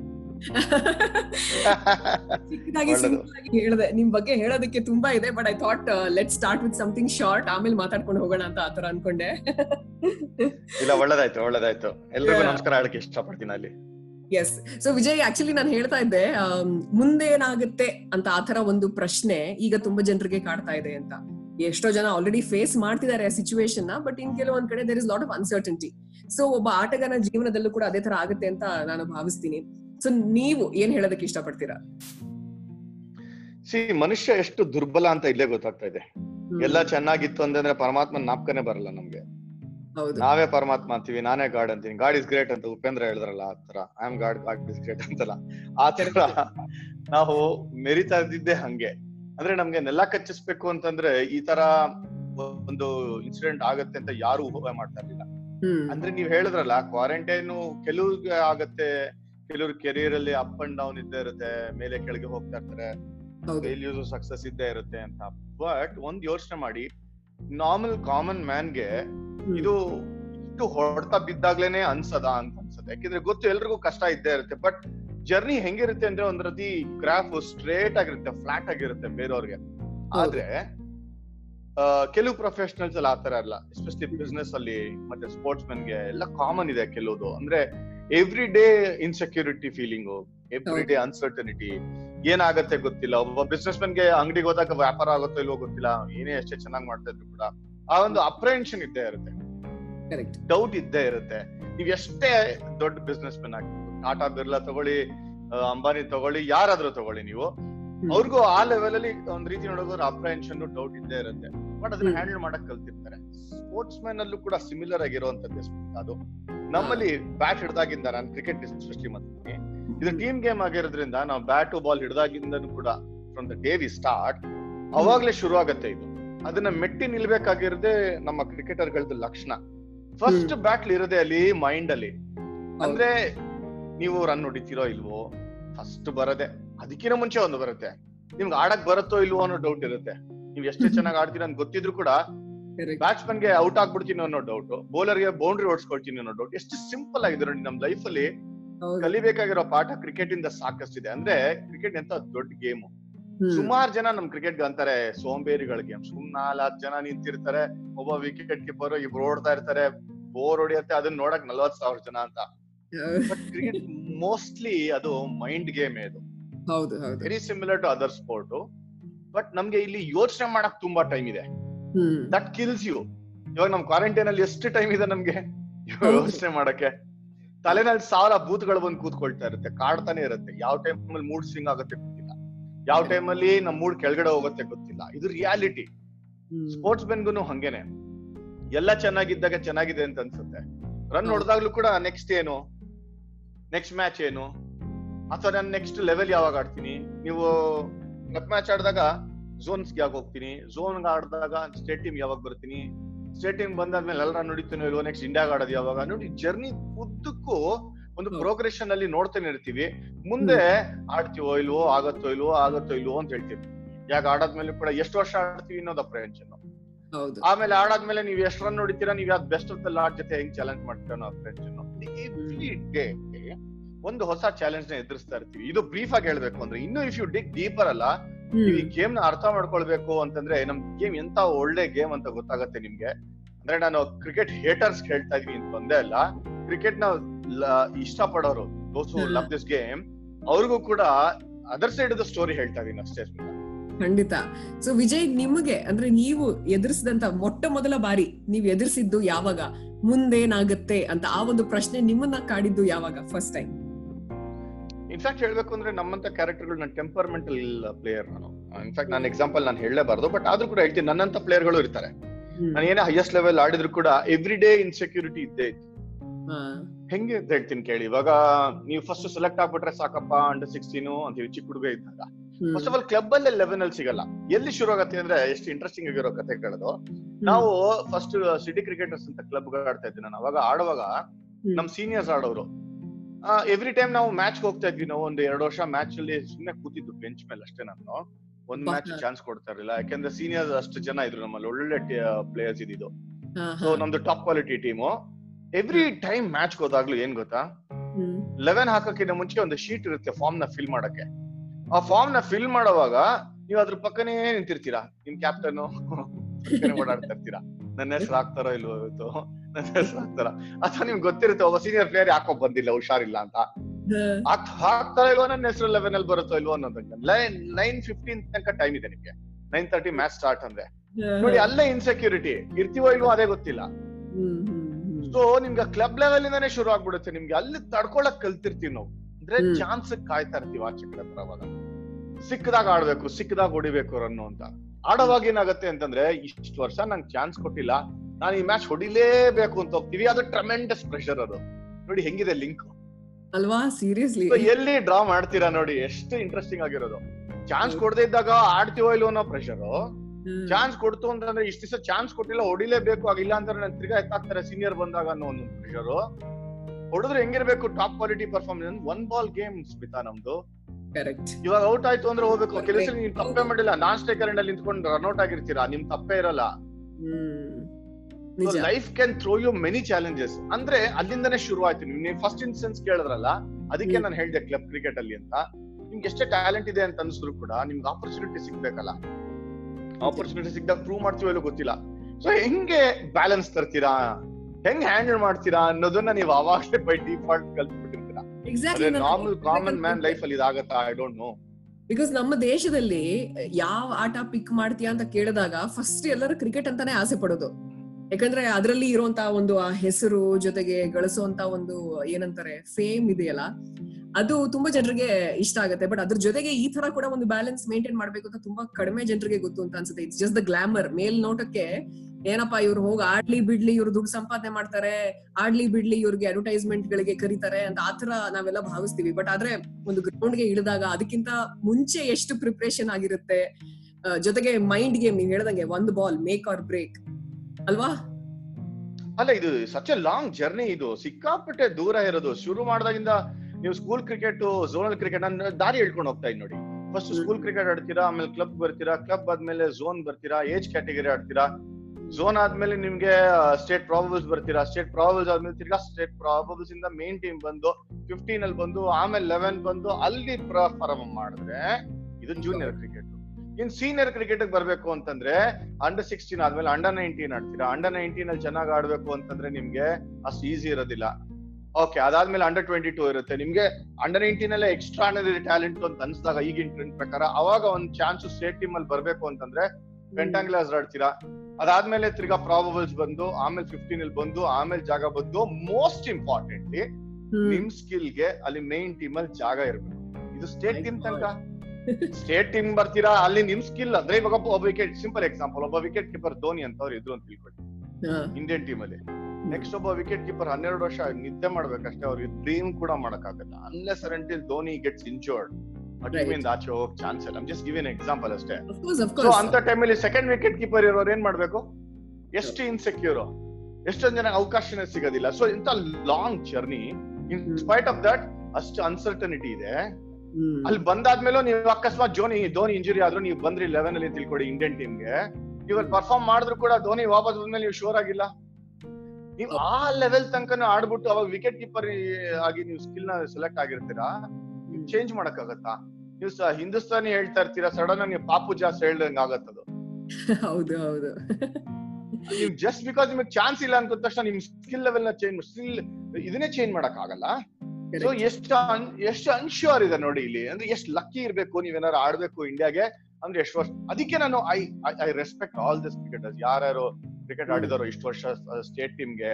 ಹೇಳಿದೆ ನಿಮ್ ಬಗ್ಗೆ ಹೇಳೋದಕ್ಕೆ ತುಂಬಾ ಇದೆ, but I thought let start with something short, ಆಮೇಲೆ ಮಾತಾಡ್ಕೊಂಡು ಹೋಗೋಣ ಅಂತ ಆತರ ಅನ್ಕೊಂಡೆ. ಇಲ್ಲ, ಒಳ್ಳೇದಾಯ್ತು. ಎಲ್ರಿಗೂ ನಮಸ್ಕಾರ ಹೇಳಕ್ಕೆ ಇಷ್ಟಪಡ್ತೀನಿ ಅಲ್ಲಿ. ಎಸ್. ಸೊ ವಿಜಯ್, ಆಕ್ಚುಲಿ ನಾನು ಹೇಳ್ತಾ ಇದ್ದೆ ಮುಂದೆ ಏನಾಗುತ್ತೆ ಅಂತ, ಆತರ ಒಂದು ಪ್ರಶ್ನೆ ಈಗ ತುಂಬಾ ಜನರಿಗೆ ಕಾಡ್ತಾ ಇದೆ ಅಂತ. ಎಷ್ಟೋ ಜನ ಆಲ್ರೆಡಿ ಫೇಸ್ ಮಾಡ್ತಿದ್ದಾರೆ ಸಿಚುವೇಶನ್ ನ, ಬಟ್ ಇನ್ ಕೆಲವೊಂದ್ ಕಡೆ there is lot of uncertainty. So ಒಬ್ಬ ಆಟಗಾರನ ಜೀವನದಲ್ಲೂ ಕೂಡ ಅದೇ ತರ ಆಗುತ್ತೆ ಅಂತ ನಾನು ಭಾವಿಸ್ತೀನಿ. ಸೊ ನೀವು ಏನ್ ಹೇಳೋದಕ್ಕೆ ಇಷ್ಟಪಡ್ತೀರಾ? ಸಿ, ಮನುಷ್ಯ ಎಷ್ಟು ದುರ್ಬಲ ಅಂತ ಇಲ್ಲೇ ಗೊತ್ತಾಗ್ತಾ ಇದೆ. ಎಲ್ಲ ಚೆನ್ನಾಗಿತ್ತು ಅಂತಂದ್ರೆ ಪರಮಾತ್ಮನ ನಾಪ್ಕನೇ ಬರಲ್ಲ ನಮ್ಗೆ. ನಾವೇ ಪರಮಾತ್ಮ ಅಂತೀವಿ, ನಾನೇ ಗಾಡ್ ಅಂತೀನಿ. ಗಾಡ್ ಇಸ್ ಗ್ರೇಟ್ ಅಂತ ಉಪೇಂದ್ರ ಹೇಳಿದ್ರಲ್ಲ, ಆತರ I am god, god is great ಅಂತಲ್ಲ. ಆತರ ನಾವು ಮೆರಿತಾ ಇದ್ದಿದ್ದೆ ಹಂಗೆ. ಅಂದ್ರೆ ನಮ್ಗೆ ನೆಲ ಕಚ್ಚಿಸ್ಬೇಕು ಅಂತಂದ್ರೆ ಈ ತರ ಒಂದು ಇನ್ಸಿಡೆಂಟ್ ಆಗತ್ತೆ ಅಂತ ಯಾರು ಊಹೆ ಮಾಡ್ತಾ ಇರ್ಲಿಲ್ಲ. ಅಂದ್ರೆ ನೀವ್ ಹೇಳಿದ್ರಲ್ಲ, ಕ್ವಾರಂಟೈನ್ ಕೆಲವ್ರಿಗೆ ಆಗತ್ತೆ, ಕೆಲವ್ರ ಕೆರಿಯರ್ ಅಲ್ಲಿ ಅಪ್ ಅಂಡ್ ಡೌನ್ ಇದ್ದೇ ಇರುತ್ತೆ, ಮೇಲೆ ಕೆಳಗೆ ಹೋಗ್ತಾ ಇರ್ತಾರೆ, ಫೇಲ್ಯೂರ್ ಸಕ್ಸಸ್ ಇದ್ದೇ ಇರುತ್ತೆ ಅಂತ. ಬಟ್ ಒಂದ್ ಯೋಚನೆ ಮಾಡಿ, ನಾರ್ಮಲ್ ಕಾಮನ್ ಮ್ಯಾನ್ಗೆ ಇದು ಇಷ್ಟು ಹೊಡ್ತಾ ಬಿದ್ದಾಗ್ಲೇನೆ ಅನ್ಸದ ಅಂತ ಅನ್ಸತ್ತೆ. ಯಾಕೆಂದ್ರೆ ಗೊತ್ತು ಎಲ್ರಿಗೂ ಕಷ್ಟ ಇದ್ದೇ ಇರುತ್ತೆ, ಬಟ್ ಜರ್ನಿ ಹೆಂಗಿರುತ್ತೆ ಅಂದ್ರೆ ಒಂದ್ ರೀತಿ ಗ್ರಾಫ್ ಸ್ಟ್ರೇಟ್ ಆಗಿರುತ್ತೆ, ಫ್ಲಾಟ್ ಆಗಿರುತ್ತೆ ಬೇರೆಯವ್ರಿಗೆ. ಆದ್ರೆ ಕೆಲವು ಪ್ರೊಫೆಷನಲ್ಸ್ ಅಲ್ಲಿ ಆತರ ಇಲ್ಲ, ಎಸ್ಪೆಷಲಿ ಬಿಸ್ನೆಸ್ ಅಲ್ಲಿ ಮತ್ತೆ ಸ್ಪೋರ್ಟ್ಸ್ ಮೆನ್ ಗೆ ಎಲ್ಲ ಕಾಮನ್ ಇದೆ ಕೆಲವು. ಅಂದ್ರೆ every day insecurity feeling, every day uncertainty, ಏನಾಗತ್ತೆ ಗೊತ್ತಿಲ್ಲ. ಒಬ್ಬ ಬಿಸ್ನೆಸ್ ಮೆನ್ಗೆ ಅಂಗಡಿಗೆ ಹೋದಾಗ ವ್ಯಾಪಾರ ಆಗುತ್ತೋ ಇಲ್ವೋ ಗೊತ್ತಿಲ್ಲ, ಏನೇ ಎಷ್ಟೇ ಚೆನ್ನಾಗಿ ಮಾಡ್ತಾ ಇದ್ರು ಕೂಡ ಆ ಒಂದು ಅಪ್ರೆನ್ಷನ್ ಇದ್ದೇ ಇರುತ್ತೆ, ಡೌಟ್ ಇದ್ದೇ ಇರುತ್ತೆ. ನೀವ್ ಎಷ್ಟೇ ದೊಡ್ಡ ಬಿಸ್ನೆಸ್ ಮೆನ್ ಆಗಿ, ಟಾಟಾ ಬಿರ್ಲಾ ತಗೊಳ್ಳಿ, ಅಂಬಾನಿ ತಗೊಳ್ಳಿ, ಯಾರಾದ್ರೂ ತಗೊಳ್ಳಿ, ನೀವು ಅವ್ರಿಗೂ ಆ ಲೆವೆಲ್ ಅಲ್ಲಿ ಒಂದ್ ರೀತಿ ನೋಡೋದ್ರ ಅಪ್ರೆನ್ಷನ್, ಡೌಟ್ ಇದ್ದೇ ಇರುತ್ತೆ. ಬಟ್ ಅದನ್ನ ಹ್ಯಾಂಡಲ್ ಮಾಡಕ್ ಕಲ್ತಿರ್ತಾರೆ. ಸ್ಪೋರ್ಟ್ಸ್ ಮ್ಯಾನ್ ಅಲ್ಲೂ ಕೂಡ ಸಿಮಿಲರ್ ಆಗಿರುವಂತದ್ದೇ ಅದು. ನಮ್ಮಲ್ಲಿ ಬ್ಯಾಟ್ ಹಿಡ್ದಾಗಿಂದ, ನಾನು ಕ್ರಿಕೆಟ್ ಸೃಷ್ಟಿ ಮಾಡ್ತೀನಿ, ಇದು ಟೀಮ್ ಗೇಮ್ ಆಗಿರೋದ್ರಿಂದ ನಾವು ಬ್ಯಾಟು ಬಾಲ್ ಹಿಡ್ದಾಗಿಂದನೂ ಕೂಡ from the day we start ಅವಾಗ್ಲೇ ಶುರು ಆಗತ್ತೆ ಇದು. ಅದನ್ನ ಮೆಟ್ಟಿ ನಿಲ್ಬೇಕಾಗಿರೋದೇ ನಮ್ಮ ಕ್ರಿಕೆಟರ್ಗಳದ್ದು ಲಕ್ಷಣ. ಫಸ್ಟ್ ಬ್ಯಾಟ್ಲ್ ಇರೋದೇ ಅಲ್ಲಿ ಮೈಂಡ್ ಅಲ್ಲಿ. ಅಂದ್ರೆ ನೀವು ರನ್ ಹೊಡಿತೀರೋ ಇಲ್ವೋ ಫಸ್ಟ್ ಬರದೆ, ಅದಕ್ಕಿಂತ ಮುಂಚೆ ಒಂದು ಬರುತ್ತೆ, ನಿಮ್ಗೆ ಆಡಕ್ ಬರುತ್ತೋ ಇಲ್ವೋ ಅನ್ನೋ ಡೌಟ್ ಇರುತ್ತೆ. ನೀವ್ ಎಷ್ಟೇ ಚೆನ್ನಾಗಿ ಆಡ್ತೀರ ಅಂತ ಗೊತ್ತಿದ್ರು ಕೂಡ ಬ್ಯಾಟ್ಸ್ಮನ್ ಗೆ ಔಟ್ ಆಗ್ಬಿಡ್ತೀನಿ ಅನ್ನೋ ಡೌಟ್, ಬೌಲರ್ ಗೆ ಬೌಂಡ್ರಿ ಹೊಡ್ಸ್ಕೊಳ್ತೀನಿ ಅನ್ನೋ ಡೌಟ್. ಎಷ್ಟು ಸಿಂಪಲ್ ಆಗಿದೆ ನೋಡಿ. ನಮ್ ಲೈಫ್ ಅಲ್ಲಿ ಕಲಿಬೇಕಾಗಿರೋ ಪಾಠ ಕ್ರಿಕೆಟ್ ಇಂದ ಸಾಕಷ್ಟಿದೆ. ಅಂದ್ರೆ ಕ್ರಿಕೆಟ್ ಎಂತ ದೊಡ್ಡ ಗೇಮು. ಸುಮಾರು ಜನ ನಮ್ ಕ್ರಿಕೆಟ್ ಅಂತಾರೆ ಸೋಂಬೇರಿಗಳ ಗೇಮ್. ಸುಮ್ನ 4 ಜನ ನಿಂತಿರ್ತಾರೆ, ಒಬ್ಬ ವಿಕೆಟ್ ಕೀಪರ್, ಇಬ್ರು ಓಡ್ತಾ ಇರ್ತಾರೆ, ಬೋರ್ ಹೊಡಿಯತ್ತೆ, ಅದನ್ನ ನೋಡಕ್ 40,000 ಜನ ಅಂತ. ಬಟ್ ಕ್ರಿಕೆಟ್ ಮೋಸ್ಟ್ಲಿ ಅದು ಮೈಂಡ್ ಗೇಮ್. ಇದು very similar to other sport. But ನಮ್ಗೆ ಇಲ್ಲಿ ಯೋಚನೆ ಮಾಡಕ್ ತುಂಬಾ ಟೈಮ್ ಇದೆ. That kills you. ಇವಾಗ ನಮ್ ಕ್ವಾರಂಟೈನ್ ಅಲ್ಲಿ ಎಷ್ಟು ಟೈಮ್ ಇದೆ ನಮ್ಗೆ ಯೋಚನೆ ಮಾಡಕ್ಕೆ? ತಲೆನಲ್ಲಿ 1000 ಭೂತಗಳು ಬಂದು ಕೂತ್ಕೊಳ್ತಾ ಇರುತ್ತೆ, ಕಾಡ್ತಾನೆ ಇರುತ್ತೆ. ಯಾವ ಟೈಮ್ ಅಲ್ಲಿ ಮೂಡ್ ಸ್ವಿಂಗ್ ಆಗುತ್ತೆ ಗೊತ್ತಿಲ್ಲ, ಯಾವ ಟೈಮ್ ಅಲ್ಲಿ ನಮ್ ಮೂಡ್ ಕೆಳಗಡೆ ಹೋಗುತ್ತೆ ಗೊತ್ತಿಲ್ಲ. ಇದು ರಿಯಾಲಿಟಿ. ಸ್ಪೋರ್ಟ್ಸ್ ಮೆನ್ಗೂ ಹಂಗೇನೆ. ಎಲ್ಲ ಚೆನ್ನಾಗಿದ್ದಾಗ ಚೆನ್ನಾಗಿದೆ ಅಂತ ಅನ್ಸುತ್ತೆ, ರನ್ ಹೊಡೆದಾಗ್ಲೂ ಕೂಡ ನೆಕ್ಸ್ಟ್ ಏನು, ನೆಕ್ಸ್ಟ್ ಮ್ಯಾಚ್ ಏನು, ಅಥವಾ ನಾನು ನೆಕ್ಸ್ಟ್ ಲೆವೆಲ್ ಯಾವಾಗ ಆಡ್ತೀನಿ. ನೀವು ಕಪ್ ಮ್ಯಾಚ್ ಆಡಿದಾಗ ಝೋನ್ಸ್ಗೆ ಯಾಕೆ ಹೋಗ್ತೀನಿ, ಝೋನ್ಗೆ ಆಡಿದಾಗ ಸ್ಟೇಟ್ ಟೀಮ್ ಯಾವಾಗ ಬರ್ತೀನಿ, ಸ್ಟೇಟ್ ಟೀಮ್ ಬಂದಾದ್ಮೇಲೆ ಎಲ್ಲರ ನಡೀತೀನಿ ಇಲ್ವೋ, ನೆಕ್ಸ್ಟ್ ಇಂಡಿಯಾಗ ಆಡೋದು ಯಾವಾಗ ನೋಡಿ. ಜರ್ನಿ ಉದ್ದಕ್ಕೂ ಒಂದು ಪ್ರೋಗ್ರೆಷನ್ ಅಲ್ಲಿ ನೋಡ್ತಾನೆ ಇರ್ತೀವಿ. ಮುಂದೆ ಆಡ್ತೀವೋ ಇಲ್ವೋ, ಆಗತ್ತೋ ಇಲ್ವೋ, ಆಗತ್ತೋ ಇಲ್ವೋ ಅಂತ ಹೇಳ್ತೀವಿ. ಯಾಕೆ ಆಡಾದ್ಮೇಲೆ ಕೂಡ ಎಷ್ಟು ವರ್ಷ ಆಡ್ತೀವಿ ಅನ್ನೋದು ಅಪ್ರೆನ್ಷನ್. ಆಮೇಲೆ ಆಡಾದ್ಮೇಲೆ ನೀವ್ ಎಷ್ಟು ರನ್ ನೋಡಿತೀರಾ, ನೀವ್ ಯಾವ್ದು ಬೆಸ್ಟ್ ಆಫ್ ದ ಲಾಟ್ ಜೊತೆ ಹೆಂಗ್ ಚಾಲೆಂಜ್ ಮಾಡ್ತೀರೋ ಅಪ್ರೆನ್ಷನ್. ಎವ್ರಿ ಡೇ ಒಂದು ಹೊಸ ಚಾಲೆಂಜ್ ನ ಎದುರಿಸ್ತಾ ಇರ್ತೀವಿ. ಇದು ಬ್ರೀಫ್ ಆಗಿ ಹೇಳ್ಬೇಕು ಅಂದ್ರೆ, ಇನ್ನು ಇಫ್ ಯು ಡಿಗ್ ಡೀಪರ್ ಅಲ್ಲ, ನೀವು ಈ ಗೇಮ್ ನ ಅರ್ಥ ಮಾಡ್ಕೊಳ್ಬೇಕು ಅಂತಂದ್ರೆ ನಮ್ ಗೇಮ್ ಎಂತ ಒಳ್ಳೆ ಗೇಮ್ ಅಂತ ಗೊತ್ತಾಗತ್ತೆ ನಿಮ್ಗೆ. ಅಂದ್ರೆ ನಾನು ಕ್ರಿಕೆಟ್ ಹೇಟರ್ಸ್ ಹೇಳ್ತಾ ಇದೀನಿ ಅಂತ ಒಂದೇ ಅಲ್ಲ, ಕ್ರಿಕೆಟ್ ನ ಇಷ್ಟ ಪಡೋರು, those who love this game, ಅವ್ರಿಗೂ ಕೂಡ other side of the story ಹೇಳ್ತಾ ಇದೀನಿ ಅಷ್ಟೇ. ಖಂಡಿತ. ಸೊ ವಿಜಯ್, ನಿಮಗೆ ಅಂದ್ರೆ ನೀವು ಎದುರಿಸಿದಂತ ಮೊಟ್ಟ ಮೊದಲ ಬಾರಿ ನೀವ್ ಎದುರಿಸಿದ್ದು ಯಾವಾಗ, ಮುಂದೇನಾಗತ್ತೆ ಅಂತ ಆ ಒಂದು ಪ್ರಶ್ನೆ ನಿಮ್ಮನ್ನ ಕಾಡಿದ್ದು ಯಾವಾಗ ಫಸ್ಟ್ ಟೈಮ್? ಇನ್ಫ್ಯಾಕ್ಟ್ ಹೇಳ್ಬೇಕು ಅಂದ್ರೆ ನಮ್ಮಂತ ಕ್ಯಾರೆಕ್ಟರ್ಗಳು, ನಾನು ಟೆಂಪರ್ಮೆಂಟಲ್ ಪ್ಲೇಯರ್. ನಾನು ಇನ್ಫ್ಯಾಕ್ಟ್ ನಾನು ಎಕ್ಸಾಂಪಲ್ ನಾನು ಹೇಳಲೇಬಾರ್ದು, ಬಟ್ ಆದ್ರೂ ಕೂಡ ಹೇಳ್ತೀನಿ, ನನ್ನಂತ ಪ್ಲೇಯರ್ಗಳು ಇರ್ತಾರೆ. ನಾನು ಏನೇ ಹೈಯೆಸ್ಟ್ ಲೆವೆಲ್ ಆಡಿದ್ರು ಕೂಡ ಎವ್ರಿ ಡೇ ಇನ್ಸೆಕ್ಯೂರಿಟಿ ಇದ್ದೇ ಇತ್ತು. ಹೆಂಗೆ ಅಂತ ಹೇಳ್ತೀನಿ ಕೇಳಿ. ಇವಾಗ ನೀವು ಫಸ್ಟ್ ಸೆಲೆಕ್ಟ್ ಆಗ್ಬಿಟ್ರೆ ಸಾಕಪ್ಪ ಅಂಡರ್ 16 ಅಂತ ಚಿಕ್ಕ ಹುಡುಗ ಇದ್ದಾಗ, ಫಸ್ಟ್ ಆಫ್ ಆಲ್ ಕ್ಲಬ್ ಅಲ್ಲಿ 11 ಅಲ್ಲಿ ಸಿಗಲ್ಲ. ಎಲ್ಲಿ ಶುರು ಆಗತ್ತೆ ಅಂದ್ರೆ, ಎಷ್ಟು ಇಂಟ್ರೆಸ್ಟಿಂಗ್ ಆಗಿರೋ ಕತೆ ಕೇಳೋದು. ನಾವು ಫಸ್ಟ್ ಸಿಟಿ ಕ್ರಿಕೆಟರ್ಸ್ ಅಂತ ಕ್ಲಬ್ ಆಡ್ತಾ ಇದ್ವಿ. ನಾನು ಅವಾಗ ಆಡುವಾಗ ನಮ್ ಸೀನಿಯರ್ಸ್ ಆಡೋರು, ಎವ್ರಿ ಟೈಮ್ ನಾವು ಮ್ಯಾಚ್ ಹೋಗ್ತಾ ಇದ್ವಿ. ನಾವು ಒಂದು 2 ವರ್ಷ ಮ್ಯಾಚ್ ಅಲ್ಲಿ ಸುಮ್ಮನೆ ಕೂತಿದ್ದು ಬೆಂಚ್ ಮೇಲೆ ಅಷ್ಟೇ. ನಾನು ಒಂದ್ ಮ್ಯಾಚ್ ಚಾನ್ಸ್ ಕೊಡ್ತಾ ಇರಲಿಲ್ಲ, ಯಾಕೆಂದ್ರೆ ಸೀನಿಯರ್ಸ್ ಅಷ್ಟು ಜನ ಇದ್ರು ನಮ್ಮಲ್ಲಿ, ಒಳ್ಳೆ ಪ್ಲೇಯರ್ಸ್ ಇದ್ದಿದ್ದು. ಸೊ ನಮ್ದು top quality team. Every time match ಹೋದಾಗ್ಲೂ ಏನ್ ಗೊತ್ತಾ, 11 ಹಾಕಕ್ಕಿಂತ ಮುಂಚೆ ಒಂದು ಶೀಟ್ ಇರುತ್ತೆ ಫಾರ್ಮ್ ನ ಫಿಲ್ ಮಾಡಕ್ಕೆ. ಆ ಫಾರ್ಮ್ ನ ಫಿಲ್ ಮಾಡುವಾಗ ನೀವು ಅದ್ರ ಪಕ್ಕನೇ ನಿಂತಿರ್ತೀರಾ, ನಿಮ್ ಕ್ಯಾಪ್ಟನ್ ಓಡಾಡ್ತಾ ಇರ್ತೀರಾ, ನನ್ನ ಹೆಸರು ಹಾಕ್ತಾರೋ ಇಲ್ವೋ ಇವತ್ತು, ನನ್ನ ಹೆಸರು ಹಾಕ್ತಾರ ಅಥವಾ ನಿಮ್ಗೆ ಗೊತ್ತಿರುತ್ತೆ ಒಬ್ಬ ಸೀನಿಯರ್ ಪ್ಲೇಯರ್ ಯಾಕೋ ಬಂದಿಲ್ಲ, ಹುಷಾರಿಲ್ಲ ಅಂತ. ಹಾಕ್ತಾರ ಇಲ್ವೋ, ನನ್ನ ಹೆಸರು 11 ಅಲ್ಲಿ ಬರುತ್ತೋ ಇಲ್ವೋ ಅನ್ನೋದಕ್ಕೆ. 9:15 ತನಕ ಟೈಮ್ ಇದೆ ನಿಮ್ಗೆ. 9:30 ಮ್ಯಾಚ್ ಸ್ಟಾರ್ಟ್ ಅಂದ್ರೆ ನೋಡಿ, ಅಲ್ಲೇ ಇನ್ಸೆಕ್ಯೂರಿಟಿ ಇರ್ತೀವೋ ಇಲ್ವೋ ಅದೇ ಗೊತ್ತಿಲ್ಲ. ಸೊ ನಿಮ್ಗೆ ಕ್ಲಬ್ ಲೆವೆಲ್ ಇಂದಾನೆ ಶುರು ಆಗ್ಬಿಡುತ್ತೆ. ನಿಮ್ಗೆ ಅಲ್ಲಿ ತಡ್ಕೊಳಕ್ ಕಲ್ತಿರ್ತೀವಿ ನಾವು. ಅಂದ್ರೆ ಚಾನ್ಸ್ ಕಾಯ್ತಾ ಇರ್ತೀವಿ ಆಚೆ ಕಡೆ. ಅವಾಗ ಸಿಕ್ಕದಾಗ ಆಡ್ಬೇಕು, ಸಿಕ್ಕದಾಗ ಹೊಡಿಬೇಕು ರನ್ನು ಅಂತ. ಆಡೋವಾಗ ಏನಾಗತ್ತೆ ಅಂತಂದ್ರೆ, ಇಷ್ಟು ವರ್ಷ ನಂಗೆ ಚಾನ್ಸ್ ಕೊಟ್ಟಿಲ್ಲ, ನಾನು ಈ ಮ್ಯಾಚ್ ಹೊಡಿಲೇಬೇಕು ಅಂತ ಹೋಗ್ತೀವಿ. ಅದು ಟ್ರಮೆಂಡಸ್ ಪ್ರೆಷರ್. ಅದು ನೋಡಿ ಹೆಂಗಿದೆ ಲಿಂಕ್ ಅಲ್ವಾ, ಸೀರಿಯಸ್ಲಿ ಎಲ್ಲಿ ಡ್ರಾ ಮಾಡ್ತೀರಾ ನೋಡಿ, ಎಷ್ಟು ಇಂಟ್ರೆಸ್ಟಿಂಗ್ ಆಗಿರೋದು. ಚಾನ್ಸ್ ಕೊಡದೇ ಇದ್ದಾಗ ಆಡ್ತೀವೋ ಇಲ್ವೋ ಅನ್ನೋ ಪ್ರೆಷರು, ಚಾನ್ಸ್ ಕೊಡ್ತು ಅಂತಂದ್ರೆ ಇಷ್ಟ ದಿವಸ ಚಾನ್ಸ್ ಕೊಟ್ಟಿಲ್ಲ ಹೊಡಿಲೇಬೇಕು, ಆಗಿಲ್ಲ ಅಂದ್ರೆ ನಾನು ತಿರ್ಗಾ ಎತ್ತಾಕ್ತಾರೆ ಸೀನಿಯರ್ ಬಂದಾಗ ಅನ್ನೋ ಒಂದು ಪ್ರೆಷರು. ಹೊಡಿದ್ರೆ ಹೆಂಗಿರ್ಬೇಕು, top quality performance. 1 ball game Smita ನಮ್ದು. ಇವಾಗ ಔಟ್ ಆಯ್ತು ಅಂದ್ರೆ ಹೋಗ್ಬೇಕು. ಕೆಲಸ ನೀನ್ ತಪ್ಪೇ ಮಾಡಿಲ್ಲ, ನಾನ್ ಸ್ಟ್ರೈಕರ್ ಎಂಡ್ ಅಲ್ಲಿ ನಿಂತ್ಕೊಂಡು ರನ್ಔಟ್ ಆಗಿರ್ತೀರಾ, ನಿಮ್ ತಪ್ಪೇ ಇರಲ್ಲ. Life can throw you many challenges. ಅಂದ್ರೆ ಅಲ್ಲಿಂದನೇ ಶುರು ಆಯ್ತು. ನೀವು ಫಸ್ಟ್ ಇನ್ಸ್ಟೆನ್ಸ್ ಕೇಳಿದ್ರಲ್ಲ, ಅದಕ್ಕೆ ನಾನು ಹೇಳಿದೆ ಕ್ಲಬ್ ಕ್ರಿಕೆಟ್ ಅಲ್ಲಿ ಅಂತ. ನಿಮ್ಗೆ ಎಷ್ಟೇ ಟ್ಯಾಲೆಂಟ್ ಇದೆ ಅಂತ ಅನ್ಸಿದ್ರು ಕೂಡ ನಿಮ್ಗೆ ಆಪರ್ಚುನಿಟಿ ಸಿಗ್ಬೇಕಲ್ಲ. ಆಪರ್ಚುನಿಟಿ ಸಿಕ್ಕಿದಾಗ ಪ್ರೂವ್ ಮಾಡ್ತೀವಿ ಅಲ್ಲೂ ಗೊತ್ತಿಲ್ಲ. ಸೊ ಹೆಂಗೆ ಬ್ಯಾಲೆನ್ಸ್ ತರ್ತೀರಾ, ಹೆಂಗ್ ಹ್ಯಾಂಡಲ್ ಮಾಡ್ತೀರಾ ಅನ್ನೋದನ್ನ ನೀವು ಅವಾಗಲೇ ಬೈ ಡಿಫಾಲ್ಟ್ ಕಲ್ತ್ಬಿಟ್ಟಿರ್ತೀರಾ. ನಾರ್ಮಲ್ ಕಾಮನ್ ಮ್ಯಾನ್ ಲೈಫ್ ಅಲ್ಲಿ ಇದಾಗತ್ತಾ, ಐ ಡೋಂಟ್ ನೋ. ಬಿಕಾಸ್ ನಮ್ಮ ದೇಶದಲ್ಲಿ ಯಾವ ಆಟ ಪಿಕ್ ಮಾಡ್ತೀಯಾ ಅಂತ ಕೇಳಿದಾಗ ಫಸ್ಟ್ ಎಲ್ಲರೂ ಕ್ರಿಕೆಟ್ ಅಂತಾನೆ ಆಸೆ ಪಡೋದು. ಯಾಕಂದ್ರೆ ಅದರಲ್ಲಿ ಇರುವಂತಹ ಒಂದು ಆ ಹೆಸರು, ಜೊತೆಗೆ ಗಳಿಸುವಂತ ಒಂದು ಏನಂತಾರೆ ಫೇಮ್ ಇದೆಯಲ್ಲ, ಅದು ತುಂಬಾ ಜನರಿಗೆ ಇಷ್ಟ ಆಗುತ್ತೆ. ಬಟ್ ಅದ್ರ ಜೊತೆಗೆ ಈ ತರ ಕೂಡ ಒಂದು ಬ್ಯಾಲೆನ್ಸ್ ಮೇಂಟೈನ್ ಮಾಡ್ಬೇಕು ಅಂತ ತುಂಬಾ ಕಡಿಮೆ ಜನರಿಗೆ ಗೊತ್ತು ಅಂತ ಅನ್ಸುತ್ತೆ. It's just the glamour. ಮೇಲ್ನೋಟಕ್ಕೆ ಏನಪ್ಪಾ ಇವ್ರು ಹೋಗಿ ಆಡ್ಲಿ ಬಿಡ್ಲಿ, ಇವ್ರು ದುಡ್ಡು ಸಂಪಾದನೆ ಮಾಡ್ತಾರೆ, ಆಡ್ಲಿ ಬಿಡ್ಲಿ, ಇವ್ರಿಗೆ ಅಡ್ವರ್ಟೈಸ್ಮೆಂಟ್ ಗಳಿಗೆ ಕರೀತಾರೆ ಅಂತ ಆತರ ನಾವೆಲ್ಲ ಭಾವಿಸ್ತೀವಿ. ಬಟ್ ಆದ್ರೆ ಒಂದು ಗ್ರೌಂಡ್ಗೆ ಇಳಿದಾಗ ಅದಕ್ಕಿಂತ ಮುಂಚೆ ಎಷ್ಟು ಪ್ರಿಪ್ರೇಷನ್ ಆಗಿರುತ್ತೆ, ಜೊತೆಗೆ ಮೈಂಡ್ ಗೇಮ್. ನೀವು ಹೇಳ್ದಂಗೆ 1 ಬಾಲ್ ಮೇಕ್ ಆರ್ ಬ್ರೇಕ್ ಅಲ್ವಾ. ಅಲ್ಲ, ಇದು ಸಚ್ ಎ ಲಾಂಗ್ ಜರ್ನಿ. ಇದು ಸಿಕ್ಕಾಪಟ್ಟೆ ದೂರ ಇರೋದು. ಶುರು ಮಾಡಿದಾಗಿಂದ ನೀವು ಸ್ಕೂಲ್ ಕ್ರಿಕೆಟ್, ಝೋನಲ್ ಕ್ರಿಕೆಟ್, ನಾನು ದಾರಿ ಹೇಳ್ಕೊಂಡು ಹೋಗ್ತಾ ಇದ್ದೀನಿ ನೋಡಿ. ಫಸ್ಟ್ ಸ್ಕೂಲ್ ಕ್ರಿಕೆಟ್ ಆಡ್ತೀರಾ, ಆಮೇಲೆ ಕ್ಲಬ್ ಬರ್ತೀರಾ, ಕ್ಲಬ್ ಆದ್ಮೇಲೆ ಝೋನ್ ಬರ್ತೀರಾ, ಏಜ್ ಕ್ಯಾಟಗರಿ ಆಡ್ತೀರಾ, ಝೋನ್ ಆದ್ಮೇಲೆ ನಿಮ್ಗೆ ಸ್ಟೇಟ್ ಪ್ರಾಬಲ್ಸ್ ಬರ್ತೀರಾ, ಸ್ಟೇಟ್ ಪ್ರಾಬಲ್ಸ್ ಆದ್ಮೇಲೆ ತಿರ್ಗಾ ಸ್ಟೇಟ್ ಪ್ರಾಬಲ್ಸ್ ಇಂದ ಮೇನ್ ಟೀಮ್ ಬಂದು 15 ಅಲ್ಲಿ ಬಂದು, ಆಮೇಲೆ 11 ಬಂದು ಅಲ್ಲಿ ಪರ್ಫಾರ್ಮ್ ಮಾಡಿದ್ರೆ ಇದು junior cricket. In senior cricket ಬರ್ಬೇಕು ಅಂತಂದ್ರೆ ಅಂಡರ್ 16 ಆದ್ಮೇಲೆ ಅಂಡರ್ 19 ಆಡ್ತೀರಾ. ಅಂಡರ್ 19 ಅಲ್ಲಿ ಚೆನ್ನಾಗಿ ಆಡ್ಬೇಕು ಅಂತಂದ್ರೆ ನಿಮ್ಗೆ ಅಷ್ಟು ಈಸಿ ಇರೋದಿಲ್ಲ. ಓಕೆ, ಅದಾದ್ಮೇಲೆ ಅಂಡರ್ 22 ಇರುತ್ತೆ. ನಿಮ್ಗೆ ಅಂಡರ್ 19 ಅಲ್ಲೇ ಎಕ್ಸ್ಟ್ರಾ ಅನ್ನೋದು ಟ್ಯಾಲೆಂಟ್ ಅಂತ ಅನ್ಸಿದಾಗ ಈಗಿನ ಟ್ರೆಂಡ್ ಪ್ರಕಾರ ಅವಾಗ ಒಂದು ಚಾನ್ಸ್ ಸ್ಟೇಟ್ ಟೀಮ್ ಅಲ್ಲಿ ಬರ್ಬೇಕು ಅಂತಂದ್ರೆ ಪೆಂಟಾಂಗ್ಲಾಸ್ ಆಡ್ತೀರಾ. ಅದಾದ್ಮೇಲೆ ತಿರ್ಗಾ ಪ್ರಾಬಬಲ್ಸ್ ಬಂದು, ಆಮೇಲೆ 15 ಅಲ್ಲಿ ಬಂದು, ಆಮೇಲೆ ಜಾಗ ಬಂದು, ಮೋಸ್ಟ್ ಇಂಪಾರ್ಟೆಂಟ್ಲಿ ನಿಮ್ ಸ್ಕಿಲ್ ಗೆ ಅಲ್ಲಿ ಮೇನ್ ಟೀಮ್ ಅಲ್ಲಿ ಜಾಗ ಇರ್ಬೇಕು. ಇದು ಸ್ಟೇಟ್ ಟೀಮ್ ತನಕ. ಸ್ಟೇಟ್ ಟೀಮ್ ಬರ್ತೀರಾ, ಅಲ್ಲಿ ನಿಮ್ ಸ್ಕಿಲ್ ಅಂದ್ರೆ ಇವಾಗ ಒಬ್ಬ ವಿಕೆಟ್, ಸಿಂಪಲ್ ಎಕ್ಸಾಂಪಲ್, ಒಬ್ಬ ವಿಕೆಟ್ ಕೀಪರ್ ಧೋನಿ ಅಂತ ಅವ್ರು ಇದ್ರು ಅಂತ ತಿಳ್ಕೊಳ್ಳಿ ಇಂಡಿಯನ್ ಟೀಮ್ ಅಲ್ಲಿ. ನೆಕ್ಸ್ಟ್ ಒಬ್ಬ ವಿಕೆಟ್ ಕೀಪರ್ 12 ವರ್ಷ ನಿದ್ದೆ ಮಾಡ್ಬೇಕಷ್ಟೇ, ಅವ್ರಿಗೆ ಡ್ರೀಮ್ ಕೂಡ ಮಾಡಕ್ಕಾಗಲ್ಲ unless until Dhoni gets injured. ಅಟೀಮಿಂದ ಆಚೆ ಹೋಗಕ್ ಚಾನ್ಸ್ ಇಲ್ಲ. ಜಸ್ಟ್ ಗಿವ್ ಎನ್ ಎಕ್ಸಾಂಪಲ್ ಅಷ್ಟೇ. ಸೊ ಅಂತ ಟೈಮಲ್ಲಿ ಸೆಕೆಂಡ್ ವಿಕೆಟ್ ಕೀಪರ್ ಇರೋರು ಏನ್ ಮಾಡ್ಬೇಕು? ಎಷ್ಟು ಇನ್ಸೆಕ್ಯೂರ್, ಎಷ್ಟೊಂದ್ ಜನ ಅವಕಾಶನೇ ಸಿಗೋದಿಲ್ಲ. ಸೊ ಇಂತ long journey, in spite of that ಅಷ್ಟು ಅನ್ಸರ್ಟನಿಟಿ ಇದೆ. ಅಲ್ಲಿ ಬಂದಾದ್ಮೇಲೂ ನೀವು ಅಕಸ್ಮಾತ್ ಧೋನಿ ಇಂಜುರಿ ಆದ್ರೂ ನೀವು ಬಂದ್ರಿ 11 ಅಲ್ಲಿ ತಿಳ್ಕೊಡಿ ಇಂಡಿಯನ್ ಟೀಮ್ಗೆ, ಇವಾಗ ಪರ್ಫಾರ್ಮ್ ಮಾಡಿದ್ರು ಕೂಡ ಧೋನಿ ವಾಪಸ್ ಬಂದ್ಮೇಲೆ ನೀವು ಶೋರ್ ಆಗಿಲ್ಲ. ನೀವು ಆ ಲೆವೆಲ್ ತನಕ ಆಡ್ಬಿಟ್ಟು ಅವಾಗ ವಿಕೆಟ್ ಕೀಪರ್ ಆಗಿ ನೀವು ಸ್ಕಿಲ್ ನ ಸೆಲೆಕ್ಟ್ ಆಗಿರ್ತೀರಾ, ನೀವು ಚೇಂಜ್ ಮಾಡಕ್ ಆಗತ್ತಾ? ನೀವು ಹಿಂದೂಸ್ತಾನಿ ಹೇಳ್ತಾ ಇರ್ತೀರಾ, ಸಡನ್ ಆಗಿ ನೀವು ಪಾಪು ಜಾಸ್ ಹೇಳ್ದಂಗ ಆಗತ್ತದು. ಹೌದು ಹೌದು. ನೀವು ಜಸ್ಟ್ ಬಿಕಾಸ್ ನಿಮಗೆ ಚಾನ್ಸ್ ಇಲ್ಲ ಅಂತ ತಕ್ಷಣ ನಿಮ್ ಸ್ಕಿಲ್ ಲೆವೆಲ್ ನ ಚೇಂಜ್, ಸ್ಕಿಲ್ ಇದನ್ನೇ ಚೇಂಜ್ ಮಾಡಕ್ ಆಗಲ್ಲ. ಸೊ ಎಷ್ಟು ಅನ್ಶ್ಯೂರ್ ಇದೆ ನೋಡಿ ಇಲ್ಲಿ, ಅಂದ್ರೆ ಎಷ್ಟು ಲಕ್ಕಿ ಇರ್ಬೇಕು ನೀವೇನಾರು ಆಡ್ಬೇಕು ಇಂಡಿಯಾಗೆ ಅಂದ್ರೆ ಎಷ್ಟು ವರ್ಷ. ಅದಕ್ಕೆ ನಾನು I respect all this cricketers, ಯಾರ್ಯಾರು ಕ್ರಿಕೆಟ್ ಆಡಿದಾರೋ ಇಷ್ಟು ವರ್ಷ ಸ್ಟೇಟ್ ಟೀಮ್ಗೆ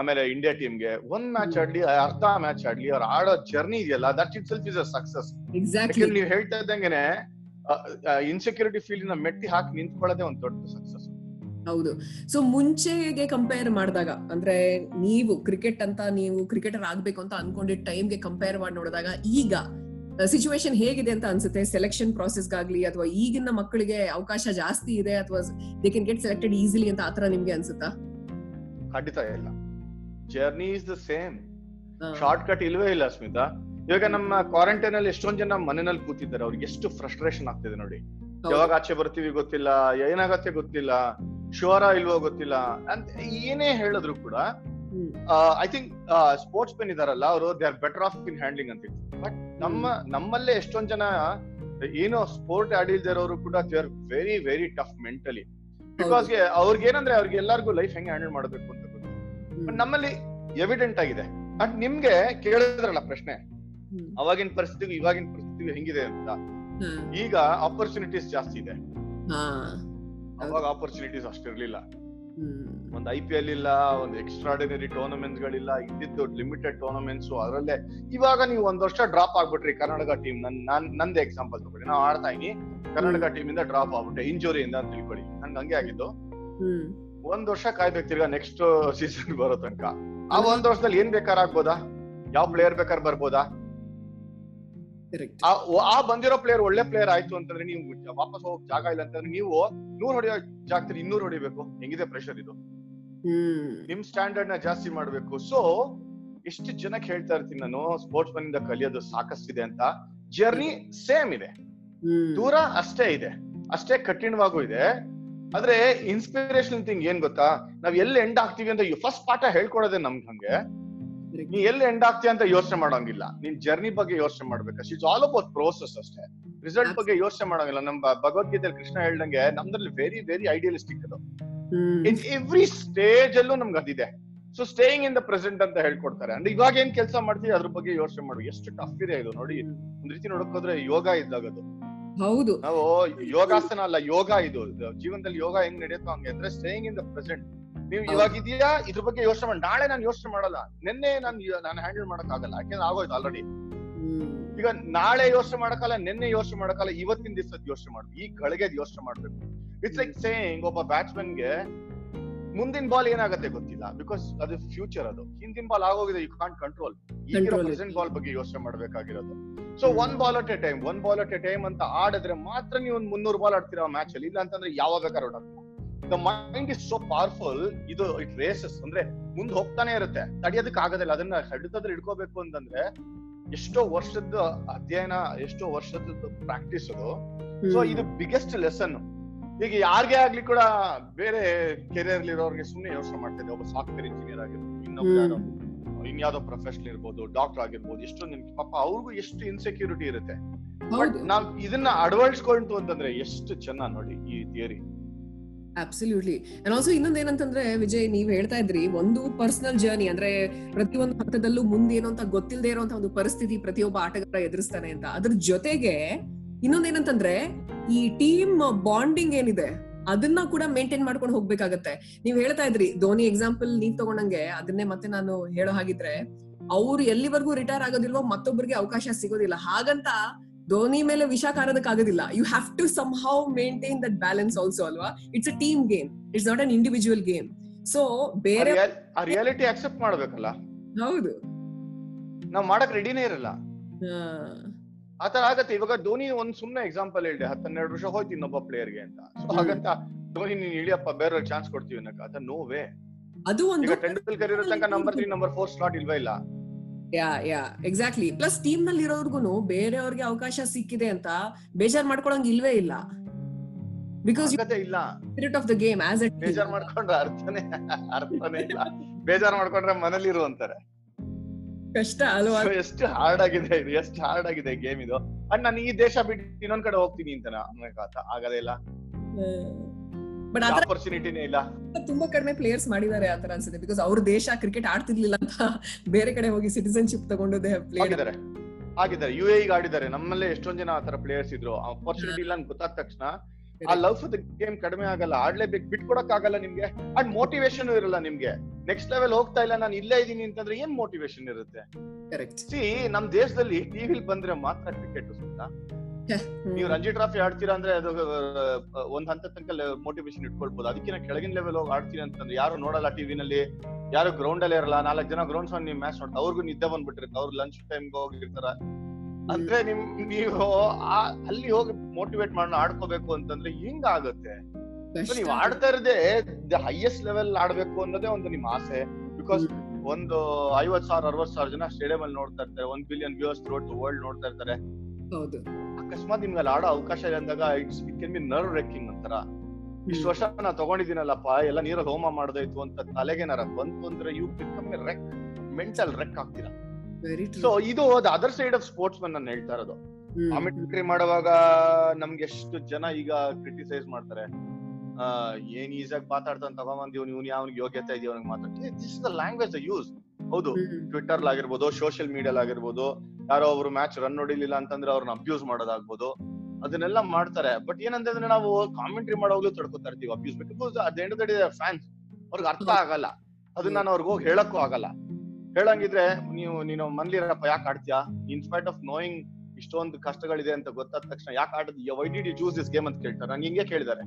ಆಮೇಲೆ ಇಂಡಿಯಾ ಟೀಮ್ಗೆ. ಒಂದ್ ಮ್ಯಾಚ್ ಆಡ್ಲಿ, ಅರ್ಧ ಮ್ಯಾಚ್ ಆಡ್ಲಿ, ಅವ್ರ ಆಡೋ ಜರ್ನಿ ಇದೆಯಲ್ಲ, that itself is a success. ನೀವು ಹೇಳ್ತಾ ಇದ್ದಂಗೆನೆ ಇನ್ಸೆಕ್ಯೂರಿಟಿ ಫೀಲ್ಡ್ ನ ಮೆಟ್ಟಿ ಹಾಕಿ ನಿಂತ್ಕೊಳ್ಳೋದೇ ಒಂದ್ ದೊಡ್ಡ ಸಕ್ಸಸ್. ಹೌದು. ಸೊ ಮುಂಚೆಗೆ ಕಂಪೇರ್ ಮಾಡಿದಾಗ, ಅಂದ್ರೆ ನೀವು ಕ್ರಿಕೆಟ್ ಅಂತ ನೀವು ಕ್ರಿಕೆಟರ್ ಆಗ್ಬೇಕು ಅಂತ ಅನ್ಕೊಂಡಿದ್ದ ಟೈಮ್ಗೆ ಕಂಪೇರ್ ಮಾಡಿ ನೋಡಿದಾಗ ಈಗ ಸಿಚುವೇಶನ್ ಹೇಗಿದೆ ಅಂತ ಅನ್ಸುತ್ತೆ? ಸೆಲೆಕ್ಷನ್ ಪ್ರಾಸೆಸ್ಗಾಗ್ಲಿ ಅಥವಾ ಈಗಿನ ಮಕ್ಕಳಿಗೆ ಅವಕಾಶ ಜಾಸ್ತಿ ಇದೆ ಅಥವಾ they can get selected easily ಅಂತ ಆತರ ನಿಮ್ಗೆ ಅನ್ಸುತ್ತಾ? ಖಂಡಿತ ಇಲ್ಲ. Journey is the same, shortcut ಇಲ್ವೇ ಇಲ್ಲ ಸ್ಮಿತಾ. ಇವಾಗ ನಮ್ಮ ಕ್ವಾರಂಟೈನ್ ಅಲ್ಲಿ ಎಷ್ಟೊಂದ್ ಜನ ಮನೆಯಲ್ಲಿ ಕೂತಿದ್ದಾರೆ, ಅವ್ರಿಗೆ ಎಷ್ಟು ಫ್ರಸ್ಟ್ರೇಷನ್ ಆಗ್ತಿದೆ ನೋಡಿ. ಯಾವಾಗ ಆಚೆ ಬರ್ತೀವಿ ಗೊತ್ತಿಲ್ಲ, ಏನಾಗತ್ತೆ ಗೊತ್ತಿಲ್ಲ, ಶೋರ ಇಲ್ವೋ ಗೊತ್ತಿಲ್ಲ ಅಂತ ಏನೇ ಹೇಳಿದ್ರು ಕೂಡ ಐ ಥಿಂಕ್ ಸ್ಪೋರ್ಟ್ಸ್ ಮೆನ್ ಇದಾರಲ್ಲ ಅವರು, they are better off in handling ಅಂತ. ಬಟ್ ನಮ್ಮಲ್ಲೇ ಎಷ್ಟೊಂದ್ ಜನ ಏನೋ ಸ್ಪೋರ್ಟ್ ಆಡಿಲ್ದಿರೋರು ಕೂಡ they are very very tough mentally, because ಅವ್ರಿಗೇನಂದ್ರೆ ಅವ್ರಿಗೆ ಎಲ್ಲರಿಗೂ ಲೈಫ್ ಹೆಂಗೆ ಹ್ಯಾಂಡಲ್ ಮಾಡಬೇಕು ಅಂತ ಗೊತ್ತು. ಬಟ್ ನಮ್ಮಲ್ಲಿ ಎವಿಡೆಂಟ್ ಆಗಿದೆ. ಬಟ್ ನಿಮ್ಗೆ ಕೇಳಿದ್ರಲ್ಲ ಪ್ರಶ್ನೆ, ಅವಾಗಿನ ಪರಿಸ್ಥಿತಿಗೂ ಇವಾಗಿನ ಪರಿಸ್ಥಿತಿಗೂ ಹೆಂಗಿದೆ ಅಂತ. ಈಗ ಆಪರ್ಚುನಿಟೀಸ್ ಜಾಸ್ತಿ ಇದೆ, ಅವಾಗ ಆಪರ್ಚುನಿಟೀಸ್ ಅಷ್ಟಿರ್ಲಿಲ್ಲ. ಒಂದ್ IPL ಇಲ್ಲ, ಒಂದು ಎಕ್ಸ್ಟ್ರಾರ್ಡಿನರಿ ಟೂರ್ನಮೆಂಟ್ ಗಳಿಲ್ಲ, ಇದ್ದಿದ್ದು ಲಿಮಿಟೆಡ್ ಟೂರ್ನಮೆಂಟ್ಸ್ ಅದರಲ್ಲೇ. ಇವಾಗ ನೀವು ಒಂದ್ ವರ್ಷ ಡ್ರಾಪ್ ಆಗ್ಬಿಟ್ರಿ ಕರ್ನಾಟಕ ಟೀಮ್, ನಂದೇ ಎಕ್ಸಾಂಪಲ್ ತಗೊಳ್ಳಿ, ನಾವು ಆಡ್ತಾ ಇದೀನಿ ಕರ್ನಾಟಕ ಟೀಮ್ ಇಂದ ಡ್ರಾಪ್ ಆಗ್ಬಿಟ್ಟೆ ಇಂಜುರಿಯಿಂದ ಅಂತ ತಿಳ್ಕೊಳ್ಳಿ, ನಂಗೆ ಹಂಗೆ ಆಗಿದ್ದು. ಒಂದ್ ವರ್ಷ ಕಾಯ್ಬೇಕಿರ್ಗ ನೆಕ್ಸ್ಟ್ ಸೀಸನ್ ಬರೋ ತನಕ. ಆ ಒಂದ್ ವರ್ಷದಲ್ಲಿ ಏನ್ ಬೇಕಾರ್ ಆಗ್ಬೋದಾ? ಯಾವ ಪ್ಲೇಯರ್ ಬೇಕಾರ್ ಬರ್ಬೋದಾ? ಆ ಬಂದಿರೋ ಪ್ಲೇಯರ್ ಒಳ್ಳೆ ಪ್ಲೇಯರ್ ಆಯ್ತು ಅಂತಂದ್ರೆ ನೀವು ವಾಪಸ್ ಹೋಗಕ್ ಜಾಗ ಇಲ್ಲ ಅಂತಂದ್ರೆ ನೀವು 100 ಹೊಡೆಯೋ ಜಾಗದಲ್ಲಿ 200 ಹೊಡಿಬೇಕು. ಹೆಂಗಿದೆ ಪ್ರೆಷರ್ ಇದು, ನಿಮ್ ಸ್ಟ್ಯಾಂಡರ್ಡ್ ನ ಜಾಸ್ತಿ ಮಾಡ್ಬೇಕು. ಸೊ ಎಷ್ಟು ಜನಕ್ಕೆ ಹೇಳ್ತಾ ಇರ್ತೀನಿ ನಾನು, ಸ್ಪೋರ್ಟ್ಸ್ ಮನ್ ಇಂದ ಕಲಿಯೋದು ಸಾಕಷ್ಟಿದೆ ಅಂತ. ಜರ್ನಿ ಸೇಮ್ ಇದೆ, ದೂರ ಅಷ್ಟೇ ಇದೆ, ಅಷ್ಟೇ ಕಠಿಣವಾಗೂ ಇದೆ. ಆದ್ರೆ ಇನ್ಸ್ಪಿರೇಷನ್ ಥಿಂಗ್ ಏನ್ ಗೊತ್ತಾ, ನಾವ್ ಎಲ್ಲಿ ಎಂಡ್ ಆಗ್ತೀವಿ ಅಂತ ಫಸ್ಟ್ ಪಾಠ ಹೇಳ್ಕೊಡೋದೇ ನಮ್ಗೆ. ಹಂಗೆ ನೀ ಎಲ್ಲಿ ಎಂಡ್ ಆಗ್ತೀಯ ಅಂತ ಯೋಚನೆ ಮಾಡೋಂಗಿಲ್ಲ, ನೀನ್ ಜರ್ನಿ ಬಗ್ಗೆ ಯೋಚನೆ ಮಾಡ್ಬೇಕಷ್ಟೇ. ಇಟ್ಸ್ ಆಲ್ ಅಬೌಟ್ ಪ್ರೋಸೆಸ್ ಅಷ್ಟೇ, ರಿಸಲ್ಟ್ ಬಗ್ಗೆ ಯೋಚನೆ ಮಾಡೋಂಗಿಲ್ಲ. ನಮ್ಮ ಭಗವದ್ಗೀತೆಯಲ್ಲಿ ಕೃಷ್ಣ ಹೇಳ್ದಂಗೆ ನಮ್ದ್ರಲ್ಲಿ ವೆರಿ ವೆರಿ ಐಡಿಯಲಿಸ್ಟಿಕ್ ಅದು. ಇನ್ ಎವ್ರಿ ಸ್ಟೇಜ್ ಅಲ್ಲೂ ನಮ್ಗೆ ಅದಿದೆ. So staying in the present ಅಂತ ಹೇಳ್ಕೊಡ್ತಾರೆ. ಅಂದ್ರೆ ಇವಾಗ ಏನ್ ಕೆಲಸ ಮಾಡ್ತೀವಿ ಅದ್ರ ಬಗ್ಗೆ ಯೋಚನೆ ಮಾಡಿ. ಎಷ್ಟು ಟಫ್ ಇದೆ ಇದು ನೋಡಿ, ಒಂದ್ ರೀತಿ ನೋಡೋಕೋದ್ರೆ ಯೋಗ ಇದ್ದಾಗ ಅದು. ಹೌದು, ನಾವು ಯೋಗಾಸನ ಅಲ್ಲ, ಯೋಗ ಇದು. ಜೀವನದಲ್ಲಿ ಯೋಗ ಹೆಂಗ್ ನಡೆಯುತ್ತೋ ಹಂಗೆ. ಅಂದ್ರೆ ಸ್ಟೇಯಿಂಗ್ ಇನ್ ದ ಪ್ರೆಸೆಂಟ್. ನೀವು ಇವಾಗ ಇದೆಯಾ, ಇದ್ರ ಬಗ್ಗೆ ಯೋಚನೆ ಮಾಡಿ. ನಾಳೆ ನಾನು ಯೋಚನೆ ಮಾಡಲ್ಲ, ನಿನ್ನೆ ನಾನು ಹ್ಯಾಂಡಲ್ ಮಾಡಕ್ ಆಗಲ್ಲ, ಯಾಕೆಂದ್ರೆ ಆಗೋಯ್ತು ಆಲ್ರೆಡಿ. ಈಗ ನಾಳೆ ಯೋಚನೆ ಮಾಡಕ್ಕಲ್ಲ, ನಿನ್ನೆ ಯೋಚನೆ ಮಾಡಕ್ಕಲ್ಲ, ಇವತ್ತಿನ ದಿವಸದ ಯೋಚನೆ ಮಾಡ್ಬೇಕು, ಈ ಗಳಿಗೆದ್ ಯೋಚನೆ ಮಾಡ್ಬೇಕು. ಇಟ್ಸ್ ಲೈಕ್ ಸೇಯಿಂಗ್ ಒಬ್ಬ ಬ್ಯಾಟ್ಸ್ಮನ್ ಗೆ ಮುಂದಿನ ಬಾಲ್ ಏನಾಗತ್ತೆ ಗೊತ್ತಿಲ್ಲ, ಬಿಕಾಸ್ ಅದು ಫ್ಯೂಚರ್, ಅದು ಹಿಂದಿನ ಬಾಲ್ ಆಗೋಗಿದೆ, ಯು ಕಾಂಟ್ ಕಂಟ್ರೋಲ್. ಈಗಿರೋ ಪ್ರೆಸೆಂಟ್ ಬಾಲ್ ಬಗ್ಗೆ ಯೋಚನೆ ಮಾಡ್ಬೇಕಾಗಿರೋದು. So one ball at a time ಅಂತ ಆಡಿದ್ರೆ ಮಾತ್ರ ನೀವು ಒಂದು 300 ಬಾಲ್ ಆಡ್ತೀರಾ ಮ್ಯಾಚ್ ಅಲ್ಲಿ. ಇಲ್ಲ ಅಂತಂದ್ರೆ ಯಾವಾಗ crore The mind is so powerful, it races, ಅಂದ್ರೆ ಮುಂದೆ ಹೋಗ್ತಾನೆ ಇರುತ್ತೆ, ತಡೆಯೋದಕ್ಕೆ ಆಗೋದಿಲ್ಲ. ಅದನ್ನ ಹಿಡಿದ್ರೆ ಹಿಡ್ಕೋಬೇಕು ಅಂತಂದ್ರೆ ಎಷ್ಟೋ ವರ್ಷದ ಅಧ್ಯಯನ, ಎಷ್ಟೋ ವರ್ಷದ ಪ್ರಾಕ್ಟೀಸ್ ಅದು. ಸೊ ಇದು ಬಿಗ್ಗೆಸ್ಟ್ ಲೆಸನ್. ಈಗ ಯಾರಿಗೆ ಆಗ್ಲಿ ಕೂಡ ಬೇರೆ ಕೆರಿಯರ್ ಇರೋರಿಗೆ ಸುಮ್ಮನೆ ಯೋಚನೆ ಮಾಡ್ತಿದ್ದೆ, ಒಬ್ಬ ಸಾಫ್ಟ್ವೇರ್ ಇಂಜಿನಿಯರ್ ಆಗಿರ್ಬೋದು, ಇನ್ಯಾವುದೋ ಪ್ರೊಫೆಷನ್ ಇರ್ಬೋದು, ಡಾಕ್ಟರ್ ಆಗಿರ್ಬೋದು, ಎಷ್ಟೊಂದು ಪಾಪ ಅವ್ರಿಗೂ ಎಷ್ಟು ಇನ್ಸೆಕ್ಯೂರಿಟಿ ಇರುತ್ತೆ. ಬಟ್ ನಾವ್ ಇದನ್ನ ಅಳವಡಿಸ್ಕೊಂಡ್ತು ಅಂತಂದ್ರೆ ಎಷ್ಟು ಚೆನ್ನಾಗಿ ನೋಡಿ ಈ ಥಿಯರಿ. ಅಬ್ಸಲ್ಯೂಟ್ಲಿ. ಅಂಡ್ ಆಲ್ಸೋ ಇನ್ನೊಂದ್ ಏನಂತಂದ್ರೆ ವಿಜಯ್, ನೀವ್ ಹೇಳ್ತಾ ಇದ್ರಿ ಒಂದು ಪರ್ಸನಲ್ ಜರ್ನಿ, ಅಂದ್ರೆ ಪ್ರತಿಯೊಂದು ಹಂತದಲ್ಲೂ ಮುಂದೇನು ಅಂತ ಗೊತ್ತಿಲ್ಲದೆ ಇರೋಂತ ಒಂದು ಪರಿಸ್ಥಿತಿ ಪ್ರತಿಯೊಬ್ಬ ಆಟಗಾರ ಎದುರಿಸ್ತಾನೆ ಅಂತ. ಅದ್ರ ಜೊತೆಗೆ ಇನ್ನೊಂದೇನಂತಂದ್ರೆ ಈ ಟೀಮ್ ಬಾಂಡಿಂಗ್ ಏನಿದೆ ಅದನ್ನ ಕೂಡ ಮೇಂಟೈನ್ ಮಾಡ್ಕೊಂಡು ಹೋಗ್ಬೇಕಾಗತ್ತೆ. ನೀವ್ ಹೇಳ್ತಾ ಇದ್ರಿ ಧೋನಿ ಎಕ್ಸಾಂಪಲ್ ನೀವ್ ತಗೊಂಡಂಗೆ, ಅದನ್ನೇ ಮತ್ತೆ ನಾನು ಹೇಳೋ ಹಾಗಿದ್ರೆ ಅವ್ರು ಎಲ್ಲಿವರೆಗೂ ರಿಟೈರ್ ಆಗೋದಿಲ್ವೋ ಮತ್ತೊಬ್ಬರಿಗೆ ಅವಕಾಶ ಸಿಗೋದಿಲ್ಲ. ಹಾಗಂತ ಧೋನಿ ಮೇಲೆ ವಿಷ ಕಾರಣಕ್ಕಾಗೋದಿಲ್ಲ. You have to somehow maintain that balance also, ಅಲ್ವಾ? It's a team game, it's not an individual game. So ಬೇರೆ ರಿಯಾಲಿಟಿ ಅಕ್ಸೆಪ್ಟ್ ಮಾಡ್ಬೇಕಲ್ಲ. ಹೌದು, ನಾವು ಮಾಡಕ್ ರೆಡಿನೇ ಇರಲ್ಲ. ಆತರ ಆಗತ್ತೆ. ಇವಾಗ ಧೋನಿ ಒಂದ್ ಸುಮ್ನೆ ಎಕ್ಸಾಂಪಲ್ ಹೇಳಿದೆ, 12 ವರ್ಷ ಹೋಯ್ತು ಇನ್ನೊಬ್ಬ ಪ್ಲೇಯರ್ಗೆ ಅಂತ. ಸೊ ಹಾಗಂತ ಧೋನಿ ನೀನ್ ಇಳಿಯಪ್ಪ ಬೇರೆ ಚಾನ್ಸ್ ಕೊಡ್ತೀವಿ ಅನ್ನಕ ಅದ ನೋ ವೇ. ಅದು ಒಂದು ಟೆಂಡೂಲ್ಕರ್ ಇರೋ ತನಕ ನಂಬರ್ 3, ನಂಬರ್ 4 ಸ್ಲಾಟ್ ಇಲ್ವಾ ಇಲ್ಲ. ಎಕ್ಸಾಕ್ಟ್ಲಿ. ಪ್ಲಸ್ ಟೀಮ್ ನಲ್ಲಿ ಇರೋರ್ಗುನು ಬೇರೆಯವ್ರಿಗೆ ಅವಕಾಶ ಸಿಕ್ಕಿದೆ ಅಂತ ಬೇಜಾರ್ ಮಾಡ್ಕೊಳಂಗ್ ಇಲ್ವೇ ಇಲ್ಲ. ಬಿಕಾಸ್ ಇಲ್ಲ spirit of the game as a ಬೇಜಾರ್ ಮಾಡ್ಕೊಂಡ್ರೆ ಅರ್ಥನೇ ಇಲ್ಲ. ಬೇಜಾರ್ ಮಾಡ್ಕೊಂಡ್ರೆ ಮನೇಲಿ ಇರು ಅಂತಾರೆ. ಕಷ್ಟ ಅಲ್ವಾ? ಎಷ್ಟು ಹಾರ್ಡ್ ಆಗಿದೆ ಇದು, ಎಷ್ಟು ಹಾರ್ಡ್ ಆಗಿದೆ ಗೇಮ್ ಇದು. ಅಂಡ್ ನಾನು ಈ ದೇಶ ಬಿಟ್ಟು ಇನ್ನೊಂದ್ ಕಡೆ ಹೋಗ್ತೀನಿ ಅಂತ ಆಗದೇ ಇಲ್ಲ. ಬಟ್ ಆಪರ್ಚುನಿಟಿನೇ ಇಲ್ಲ. ತುಂಬಾ ಕಡಿಮೆ ಪ್ಲೇಯರ್ಸ್ ಮಾಡಿದ್ದಾರೆ ಆತರ ಅನ್ಸುತ್ತೆ. ಬಿಕಾಸ್ ಅವ್ರ ದೇಶ ಕ್ರಿಕೆಟ್ ಆಡ್ತಿರ್ಲಿಲ್ಲ ಅಂತ ಬೇರೆ ಕಡೆ ಹೋಗಿ ಸಿಟಿಸನ್ಶಿಪ್ ತಗೊಂಡು ಆಗಿದ್ದಾರೆ. ಯುಎಇಗೆ ಆಡಿದ್ದಾರೆ. ನಮ್ಮಲ್ಲೇ ಎಷ್ಟೊಂದ್ ಜನ ಆತರ ಪ್ಲೇಯರ್ಸ್ ಇದ್ರು. ಆಪರ್ಚುನಿಟಿ ಇಲ್ಲ ಅಂತ ಗೊತ್ತಾದ ತಕ್ಷಣ ಆ ಲವ್ ಫಾರ್ ದ ಗೇಮ್ ಕಡಿಮೆ ಆಗಲ್ಲ. ಆಡ್ಲೇಬೇಕು, ಬಿಟ್ಕೊಡಕ್ ಆಗಲ್ಲ ನಿಮ್ಗೆ. ಅಂಡ್ ಮೋಟಿವೇಶನ್ ಇರಲ್ಲ ನಿಮ್ಗೆ. ನೆಕ್ಸ್ಟ್ ಲೆವೆಲ್ ಹೋಗ್ತಾ ಇಲ್ಲ ನಾನು ಇಲ್ಲೇ ಇದೀನಿ ಅಂತಂದ್ರೆ ಏನ್ ಮೋಟಿವೇಶನ್ ಇರುತ್ತೆ? ಸಿ, ನಮ್ ದೇಶದಲ್ಲಿ ಟಿವಿಲ್ ಬಂದ್ರೆ ಮಾತ್ರ ಕ್ರಿಕೆಟ್. ನೀವು ರಂಜಿ ಟ್ರಾಫಿ ಆಡ್ತೀರಾ ಅಂದ್ರೆ ಅದು ಒಂದ್ ಹಂತ ತನಕ ಮೋಟಿವೇಶನ್ ಇಟ್ಕೊಳ್ಬಹುದು. ಅದಕ್ಕಿಂತ ಕೆಳಗಿನ ಲೆವೆಲ್ ಹೋಗಿ ಆಡ್ತೀರಾ ಅಂತಂದ್ರೆ ಯಾರು ನೋಡಲ್ಲ ಟಿವಿನಲ್ಲಿ, ಯಾರು ಗ್ರೌಂಡ್ ಅಲ್ಲಿ ಇರಲ್ಲ. 4 ಜನ ಗ್ರೌಂಡ್ ನೀವು ಮ್ಯಾಚ್ ನೋಡ್ತಾರೆ, ಅವ್ರಿಗೂ ನಿದ್ದೆ ಬಂದ್ಬಿಟ್ಟಿರ್ತ, ಅವ್ರು ಲಂಚ್ ಟೈಮ್ ಹೋಗಿರ್ತಾರ. ಅಂದ್ರೆ ನೀವು ಅಲ್ಲಿ ಹೋಗಿ ಮೋಟಿವೇಟ್ ಮಾಡೋಣ ಆಡ್ಕೋಬೇಕು ಅಂತಂದ್ರೆ ಹಿಂಗಾಗುತ್ತೆ. ನೀವ್ ಆಡ್ತಾ ಇರದೆ ಹೈಯೆಸ್ಟ್ ಲೆವೆಲ್ ಆಡ್ಬೇಕು ಅನ್ನೋದೇ ಒಂದು ನಿಮ್ ಆಸೆ. ಬಿಕಾಸ್ ಒಂದು 50,000-60,000 ಜನ ಸ್ಟೇಡಿಯಂ ಅಲ್ಲಿ ನೋಡ್ತಾ ಇರ್ತಾರೆ. 1 billion viewers throughout the world ನೋಡ್ತಾ ಇರ್ತಾರೆ. ಅಕಸ್ಮಾತ್ ನಿಮ್ಗೆ ಅಲ್ಲಿ ಆಡೋ ಅವಕಾಶ ಇಲ್ಲ ಅಂದಾಗ it's it can be nerve wrecking ಅಂತಾರ. ಇಷ್ಟು ವರ್ಷ ನಾ ತಗೊಂಡಿದ್ದೀನಲ್ಲಪ್ಪ, ಎಲ್ಲ ನೀರ ಹೋಮ ಮಾಡ್ದಾಯ್ತು ಅಂತ ತಲೆಗೇನಾರ ಬಂತು ಅಂದ್ರೆ you become a wreck, mental wreck ಆಗ್ತೀರಾ. ಸೊ ಇದು the other side of sportsman ನಾನು ಹೇಳ್ತಾ ಇರೋದು. ಕಾಮೆಂಟ್ರಿ ಮಾಡುವಾಗ ನಮ್ಗೆ ಎಷ್ಟು ಜನ ಈಗ ಕ್ರಿಟಿಸೈಸ್ ಮಾಡ್ತಾರೆ, ಏನ್ ಈಸಾಗಿ ಮಾತಾಡ್ತಾನೆ ತಗೊಂಬಂದ್ ಇವ್ನು ಯಾವನಿಗೆ ಯೋಗ್ಯತೆ ಇದೆಯೋ ಅವ್ನಿಗೆ ಮಾತಾಡ್ತೀನಿ. This is the language the use. ಹೌದು, ಟ್ವಿಟರ್ ಆಗಿರ್ಬೋದು, ಸೋಷಿಯಲ್ ಮೀಡಿಯಾ ಆಗಿರ್ಬೋದು, ಯಾರೋ ಒಬ್ರು ಮ್ಯಾಚ್ ರನ್ ಹೊಡಿಲಿಲ್ಲ ಅಂತಂದ್ರೆ ಅವ್ರನ್ನ ಅಬ್ಯೂಸ್ ಮಾಡೋದಾಗ್ಬೋದು, ಅದನ್ನೆಲ್ಲ ಮಾಡ್ತಾರೆ. ಬಟ್ ಏನಂತಂದ್ರೆ ನಾವು ಕಾಮೆಂಟ್ರಿ ಮಾಡೋಗ್ಲೂ ತಡ್ಕೊತಾ ಇರ್ತೀವಿ abuse. Because at the end of the day fans, ಅವ್ರಿಗೆ ಅರ್ಥ ಆಗಲ್ಲ. ಅದನ್ನ ನಾನು ಅವ್ರಿಗೆ ಹೋಗಿ ಹೇಳಕ್ಕೂ ಆಗಲ್ಲ. ಹೇಳಂಗಿದ್ರೆ ನೀನು ಮನ್ಲಿರಪ್ಪ, ಯಾಕೆ ಆಡ್ತೀಯಾ? ಇನ್ಸ್ಪೈಟ್ ಆಫ್ ನೋಯಿಂಗ್ ಇಷ್ಟೊಂದು ಕಷ್ಟಗಳಿದೆ ಅಂತ ಗೊತ್ತಾದ ತಕ್ಷಣ ಯಾಕೆ ಆಡೋದು, why did you choose this game ಅಂತ ಕೇಳ್ತಾರೆ. ನಂಗೆ ಹಿಂಗೆ ಕೇಳಿದ್ದಾರೆ.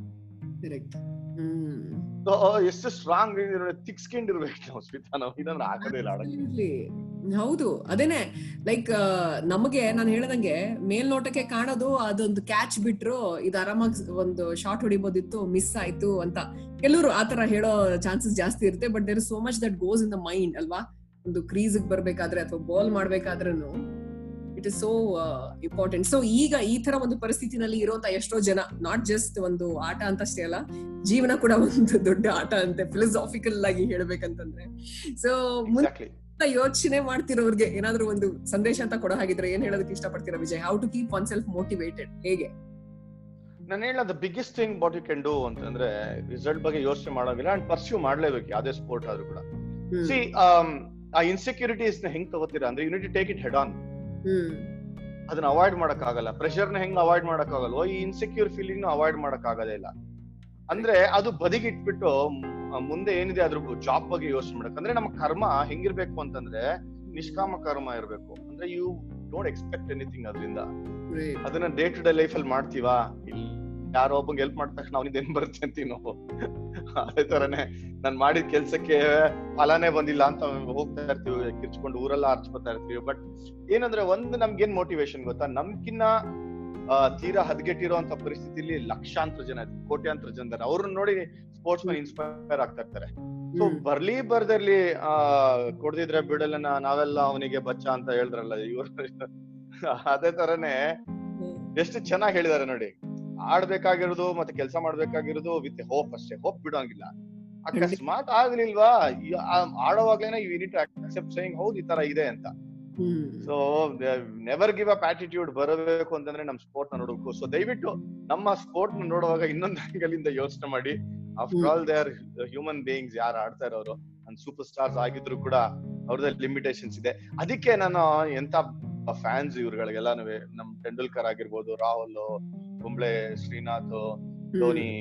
ಎಷ್ಟು ಸ್ಟ್ರಾಂಗ್ ಥಿಕ್ ಸ್ಕಿನ್ ಇರ್ಬೇಕು ಸ್ಮಿತಾ, ನಾವು ಇದಂದ್ರೆ ಆಗದೇ ಇಲ್ಲ ಆಡೋಕೆ. ಹೌದು, ಅದೇನೆ. ಲೈಕ್ ನಮಗೆ, ನಾನು ಹೇಳ್ದಂಗೆ, ಮೇಲ್ನೋಟಕ್ಕೆ ಕಾಣೋದು ಅದೊಂದು ಕ್ಯಾಚ್ ಬಿಟ್ರು ಇದು ಆರಾಮಾಗಿ ಒಂದು ಶಾಟ್ ಹೊಡಿಬೋದಿತ್ತು, ಮಿಸ್ ಆಯ್ತು ಅಂತ ಎಲ್ಲರೂ ಆತರ ಹೇಳೋ ಚಾನ್ಸಸ್ ಜಾಸ್ತಿ ಇರುತ್ತೆ. But there is so much that goes in the mind ಅಲ್ವಾ, ಒಂದು ಕ್ರೀಸ್ಗೆ ಬರ್ಬೇಕಾದ್ರೆ ಅಥವಾ ಬಾಲ್ ಮಾಡ್ಬೇಕಾದ್ರೂ. It is so important. So ಈಗ ಈ ತರ ಒಂದು ಪರಿಸ್ಥಿತಿನಲ್ಲಿ ಇರೋಂತ ಎಷ್ಟೋ ಜನ, ನಾಟ್ ಜಸ್ಟ್ ಒಂದು ಆಟ ಅಂತ ಅಷ್ಟೇ ಅಲ್ಲ, ಜೀವನ ಕೂಡ ಒಂದು ದೊಡ್ಡ ಆಟ ಅಂತೆ ಫಿಲಸಾಫಿಕಲ್ ಆಗಿ ಹೇಳ್ಬೇಕಂತಂದ್ರೆ. ಸೊ ಯೋಚನೆ ಮಾಡ್ತಿರೋರ್ಗೆ ಏನಾದ್ರು ಒಂದು ಸಂದೇಶ ಅಂತ ಕೊಡೋ ಹಾಗಿದ್ರೆ ಏನ್ ಹೇಳೋದಕ್ಕೆ ಇಷ್ಟಪಡ್ತೀರಾ Vijay? How to keep oneself motivated ಹೇಗೆ? ನಾನು ಹೇಳ the biggest thing what you can do ಅಂತಂದ್ರೆ ರಿಸಲ್ಟ್ ಬಗ್ಗೆ ಯೋಚನೆ ಮಾಡೋಂಗಿಲ್ಲ ಅಂಡ್ ಪರ್ಸ್ಯೂ ಮಾಡ್ಲೇಬೇಕು ಯಾವ್ದೇ ಸ್ಪೋರ್ಟ್ ಆದ್ರೂ ಕೂಡ. ಸಿ, ಆ ಇನ್ಸೆಕ್ಯೂರಿಟೀಸ್ ನ ಹೆಂಗ್ ತಗೋತೀರಾ ಅಂದ್ರೆ you need to take it head on. ಅದನ್ನ ಅವಾಯ್ಡ್ ಮಾಡಕ್ ಆಗಲ್ಲ. ಪ್ರೆಷರ್ ನ ಹೆಂಗ್ ಅವಾಯ್ಡ್ ಮಾಡಕ್ ಆಗಲ್ವೋ ಈ ಇನ್ಸೆಕ್ಯೂರ್ ಫೀಲಿಂಗ್ ನ ಅವಾಯ್ಡ್ ಮಾಡಕ್ ಆಗದೇ ಇಲ್ಲ. ಅಂದ್ರೆ ಅದು ಬದಿಗೆ ಇಟ್ಬಿಟ್ಟು ಮುಂದೆ ಏನಿದೆ ಅದ್ರ ಜಾಬ್ ಬಗ್ಗೆ ಯೋಚನೆ ಮಾಡಕಂದ್ರೆ ನಮ್ಮ ಕರ್ಮ ಹೆಂಗಿರ್ಬೇಕು ಅಂತಂದ್ರೆ ನಿಷ್ಕಾಮ ಕರ್ಮ ಇರ್ಬೇಕು. ಅಂದ್ರೆ ಯು ಡೋಂಟ್ ಎಕ್ಸ್ಪೆಕ್ಟ್ ಎನಿಥಿಂಗ್ ಅದರಿಂದ. ಅದನ್ನ ಡೇ ಟು ಡೇ ಲೈಫ್ ಅಲ್ಲಿ ಮಾಡ್ತೀವಾ, ಇಲ್ಲಿ ಯಾರೋ ಒಬ್ಬಂಗೆ ಹೆಲ್ಪ್ ಮಾಡಿದ ತಕ್ಷಣ ಅವನಿಂದ ಏನ್ ಬರುತ್ತೆ ಅಂತೀವಿ ನಾವು. ಅದೇ ತರನೇ ನಾನು ಮಾಡಿದ ಕೆಲ್ಸಕ್ಕೆ ಫಲಾನೇ ಬಂದಿಲ್ಲ ಅಂತ ಹೋಗ್ತಾ ಇರ್ತೀವಿ, ಕಿರ್ಚ್ಕೊಂಡು ಊರೆಲ್ಲ ಹರ್ಚ್ಕೊತಾ ಇರ್ತೀವಿ. ಬಟ್ ಏನಂದ್ರೆ ಒಂದು ನಮ್ಗೇನ್ ಮೋಟಿವೇಶನ್ ಗೊತ್ತಾ, ನಮ್ಕಿನ್ನ ತೀರಾ ಹದಗೆಟ್ಟಿರೋಂತ ಪರಿಸ್ಥಿತಿಲಿ ಲಕ್ಷಾಂತರ ಜನ, ಕೋಟ್ಯಾಂತರ ಜನ ಅವ್ರನ್ನ ನೋಡಿ ಸ್ಪೋರ್ಟ್ಸ್ ಮ್ಯಾನ್ ಇನ್ಸ್ಪೈರ್ ಆಗ್ತಾ ಇರ್ತಾರೆ. ಸೊ ಬರ್ಲಿ ಬರ್ದಲ್ಲಿ ಕೊಡ್ದಿದ್ರೆ ಬಿಡಲ್ಲ, ನಾವೆಲ್ಲ ಅವನಿಗೆ ಬಚ್ಚ ಅಂತ ಹೇಳಿದ್ರಲ್ಲ ಇವ್ರ. ಅದೇ ತರನೇ ಎಷ್ಟು ಚೆನ್ನಾಗಿ ಹೇಳಿದಾರೆ ನೋಡಿ, ಆಡ್ಬೇಕಾಗಿರೋದು ಮತ್ತೆ ಕೆಲಸ ಮಾಡ್ಬೇಕಾಗಿರೋದು ವಿತ್ ಹೋಪ್ ಅಷ್ಟೇ. ಹೋಪ್ ಬಿಡೋಂಗಿಲ್ಲ. ಅಕಸ್ಮಾತ್ ಆಗ್ಲಿಲ್ವಾ ಆಡೋವಾಗ್ಲೇನೆ you need to accept saying ಹೌದು ಈ ತರ ಇದೆ ಅಂತ. So never give up attitude ಬರಬೇಕು ಅಂತಂದ್ರೆ ನಮ್ ಸ್ಪೋರ್ಟ್ ನ ನೋಡಬೇಕು. ಸೊ ದಯವಿಟ್ಟು ನಮ್ಮ ಸ್ಪೋರ್ಟ್ ನ ನೋಡುವಾಗ ಇನ್ನೊಂದು ಆಂಗಲ್ ಇಂದ ಯೋಚನೆ ಮಾಡಿ. After all they are human beings, ಯಾರು ಆಡ್ತಾ ಇರೋರು ಸೂಪರ್ ಸ್ಟಾರ್ಸ್ ಆಗಿದ್ರು ಕೂಡ ಅವ್ರದ್ದು ಲಿಮಿಟೇಷನ್ಸ್ ಇದೆ. ಅದಕ್ಕೆ ನಾನು ಎಂತ ಫ್ಯಾನ್ಸ್ ಇವ್ರಗಳಿಗೆಲ್ಲಾನು, ನಮ್ ತೆಂಡೂಲ್ಕರ್ ಆಗಿರ್ಬೋದು, ರಾಹುಲ್, ಕುಂಬ್ಳೆ, ಶ್ರೀನಾಥ್, ಧೋನಿ,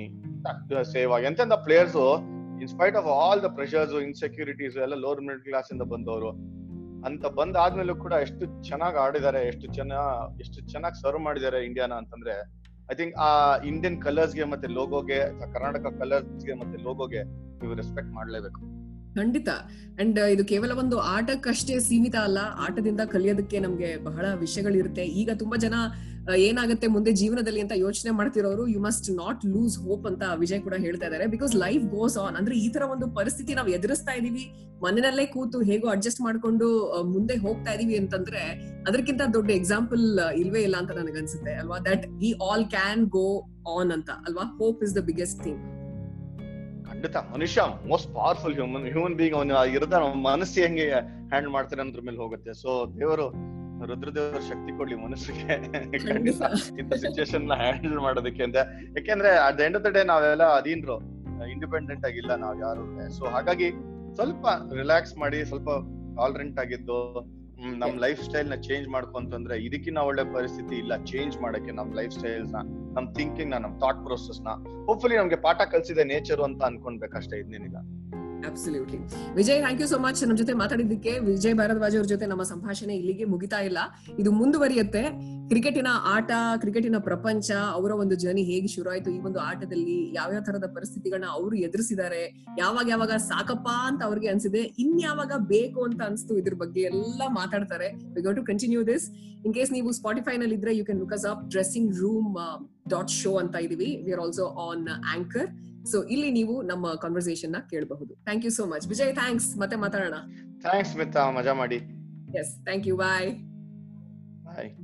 ಸೆಹ್ವಾಗ್, ಎಂತೆಂತ players in spite of all the pressures, insecurities ಎಲ್ಲ ಲೋವರ್ ಮಿಡಲ್ ಕ್ಲಾಸ್ ಇಂದ ಬಂದವರು ಅಂತ ಬಂದಾದ್ಮೇಲೂ ಕೂಡ ಎಷ್ಟು ಚೆನ್ನಾಗಿ ಆಡಿದ್ದಾರೆ, ಎಷ್ಟು ಚೆನ್ನಾಗಿ ಸರ್ವ್ ಮಾಡಿದ್ದಾರೆ ಇಂಡಿಯಾನ ಅಂತಂದ್ರೆ ಐ ಥಿಂಕ್ ಆ ಇಂಡಿಯನ್ ಕಲರ್ಸ್ಗೆ ಮತ್ತೆ ಲೋಗೋಗೆ, ಕರ್ನಾಟಕ ಕಲರ್ಸ್ಗೆ ಮತ್ತೆ ಲೋಗೋಗೆ ನೀವು ರೆಸ್ಪೆಕ್ಟ್ ಮಾಡ್ಲೇಬೇಕು. ಖಂಡಿತ. ಅಂಡ್ ಇದು ಕೇವಲ ಒಂದು ಆಟಕ್ಕಷ್ಟೇ ಸೀಮಿತ ಅಲ್ಲ, ಆಟದಿಂದ ಕಲಿಯೋದಕ್ಕೆ ನಮ್ಗೆ ಬಹಳ ವಿಷಯಗಳಿರುತ್ತೆ. ಈಗ ತುಂಬಾ ಜನ ಏನಾಗುತ್ತೆ ಮುಂದೆ ಜೀವನದಲ್ಲಿ ಅಂತ ಯೋಚನೆ ಮಾಡ್ತಿರೋರು, you must not lose hope ಅಂತ ವಿಜಯ್ ಕೂಡ ಹೇಳ್ತಾ ಇದ್ದಾರೆ. Because life goes on. ಅಂದ್ರೆ ಈ ತರ ಒಂದು ಪರಿಸ್ಥಿತಿ ನಾವು ಎದುರಿಸ್ತಾ ಇದೀವಿ, ಮನೆಯಲ್ಲೇ ಕೂತು ಹೇಗೋ ಅಡ್ಜಸ್ಟ್ ಮಾಡ್ಕೊಂಡು ಮುಂದೆ ಹೋಗ್ತಾ ಇದೀವಿ ಅಂತಂದ್ರೆ ಅದಕ್ಕಿಂತ ದೊಡ್ಡ ಎಕ್ಸಾಂಪಲ್ ಇಲ್ವೇ ಇಲ್ಲ ಅಂತ ನನಗನ್ಸುತ್ತೆ ಅಲ್ವಾ. That we all can go on ಅಂತ ಅಲ್ವಾ. Hope is the biggest thing. ಖಂಡಿತ ಮನುಷ್ಯ ಮೋಸ್ಟ್ ಪವರ್ಫುಲ್ ಹ್ಯೂಮನ್ ಬೀಯಿಂಗ್. ಅವನು ಇರದ ಮನಸ್ಸು ಹೆಂಗೆ ಹ್ಯಾಂಡ್ ಮಾಡ್ತಾರೆ ಅದ್ರ ಮೇಲೆ ಹೋಗುತ್ತೆ. ಸೊ ದೇವರು ರುದ್ರದೇವರ ಶಕ್ತಿ ಕೊಡ್ಲಿ ಮನಸ್ಸಿಗೆ ಖಂಡಿತ ಇಂಥ ಸಿಚುಯೇಷನ್ ಹ್ಯಾಂಡಲ್ ಮಾಡೋದಕ್ಕೆ ಅಂತ. ಯಾಕೆಂದ್ರೆ at the end of the day ನಾವೆಲ್ಲ ಅದೇನ್ರು ಇಂಡಿಪೆಂಡೆಂಟ್ ಆಗಿಲ್ಲ ನಾವ್ ಯಾರು. ಸೊ ಹಾಗಾಗಿ ಸ್ವಲ್ಪ ರಿಲ್ಯಾಕ್ಸ್ ಮಾಡಿ, ಸ್ವಲ್ಪ ಟಾಲರೆಂಟ್ ಆಗಿದ್ದು ನಮ್ ಲೈಫ್ ಸ್ಟೈಲ್ ನ ಚೇಂಜ್ ಮಾಡ್ಕೊಂತಂದ್ರೆ ಇದಕ್ಕಿನ್ನ ಒಳ್ಳೆ ಪರಿಸ್ಥಿತಿ ಇಲ್ಲ ಚೇಂಜ್ ಮಾಡಕ್ಕೆ. ನಮ್ ಲೈಫ್ ಸ್ಟೈಲ್ ನ, ನಮ್ ಥಿಂಕಿಂಗ್ ನ, ನಮ್ ಥಾಟ್ ಪ್ರೊಸೆಸ್ ನ ಹೋಪ್ಫುಲಿ ನಮ್ಗೆ ಪಾಠ ಕಲಿಸಿದೆ ನೇಚರ್ ಅಂತ ಅನ್ಕೊಂಡ್ಬೇಕಷ್ಟೇ, ಇದನ್ನೇನಿಲ್ಲ. Absolutely Vijay, thank you so much ನಮ್ಮ ಜೊತೆ ಮಾತಾಡಿದ್ದಕ್ಕೆ. ವಿಜಯ್ ಭಾರದ್ವಾಜ್ ಅವ್ರ ಜೊತೆ ನಮ್ಮ ಸಂಭಾಷಣೆ ಇಲ್ಲಿಗೆ ಮುಗಿತಾ ಇಲ್ಲ, ಇದು ಮುಂದುವರಿಯುತ್ತೆ. ಕ್ರಿಕೆಟಿನ ಆಟ, ಕ್ರಿಕೆಟಿನ ಪ್ರಪಂಚ, ಅವರ ಒಂದು ಜರ್ನಿ ಹೇಗೆ ಶುರು ಆಯ್ತು, ಈ ಒಂದು ಆಟದಲ್ಲಿ ಯಾವ್ಯಾವ ತರದ ಪರಿಸ್ಥಿತಿಗಳನ್ನ ಅವರು ಎದುರಿಸಿದ್ದಾರೆ, ಯಾವಾಗ ಯಾವಾಗ ಸಾಕಪ್ಪ ಅಂತ ಅವ್ರಿಗೆ ಅನ್ಸಿದೆ, ಇನ್ಯಾವಾಗ ಬೇಕು ಅಂತ ಅನ್ಸ್ತು, ಇದ್ರ ಬಗ್ಗೆ ಎಲ್ಲ ಮಾತಾಡ್ತಾರೆ. We got to continue this. In case ನೀವು ಸ್ಪಾಟಿಫೈ ನಲ್ಲಿ ಇದ್ರೆ you can look us up dressing room.show ಅಂತ ಇದೀವಿ. We are also on Anchor. So ಇಲ್ಲಿ ನೀವು ನಮ್ಮ ಕನ್ವರ್ಸೇಷನ್ ನ ಕೇಳಬಹುದು. Thank you so much Vijay. Thanks, ಮತ್ತೆ ಮಾತಾಡೋಣ. ಥ್ಯಾಂಕ್ಸ್ ಮಿತಾ, ಮಜಾ ಮಾಡಿ. Yes, thank you. Bye bye.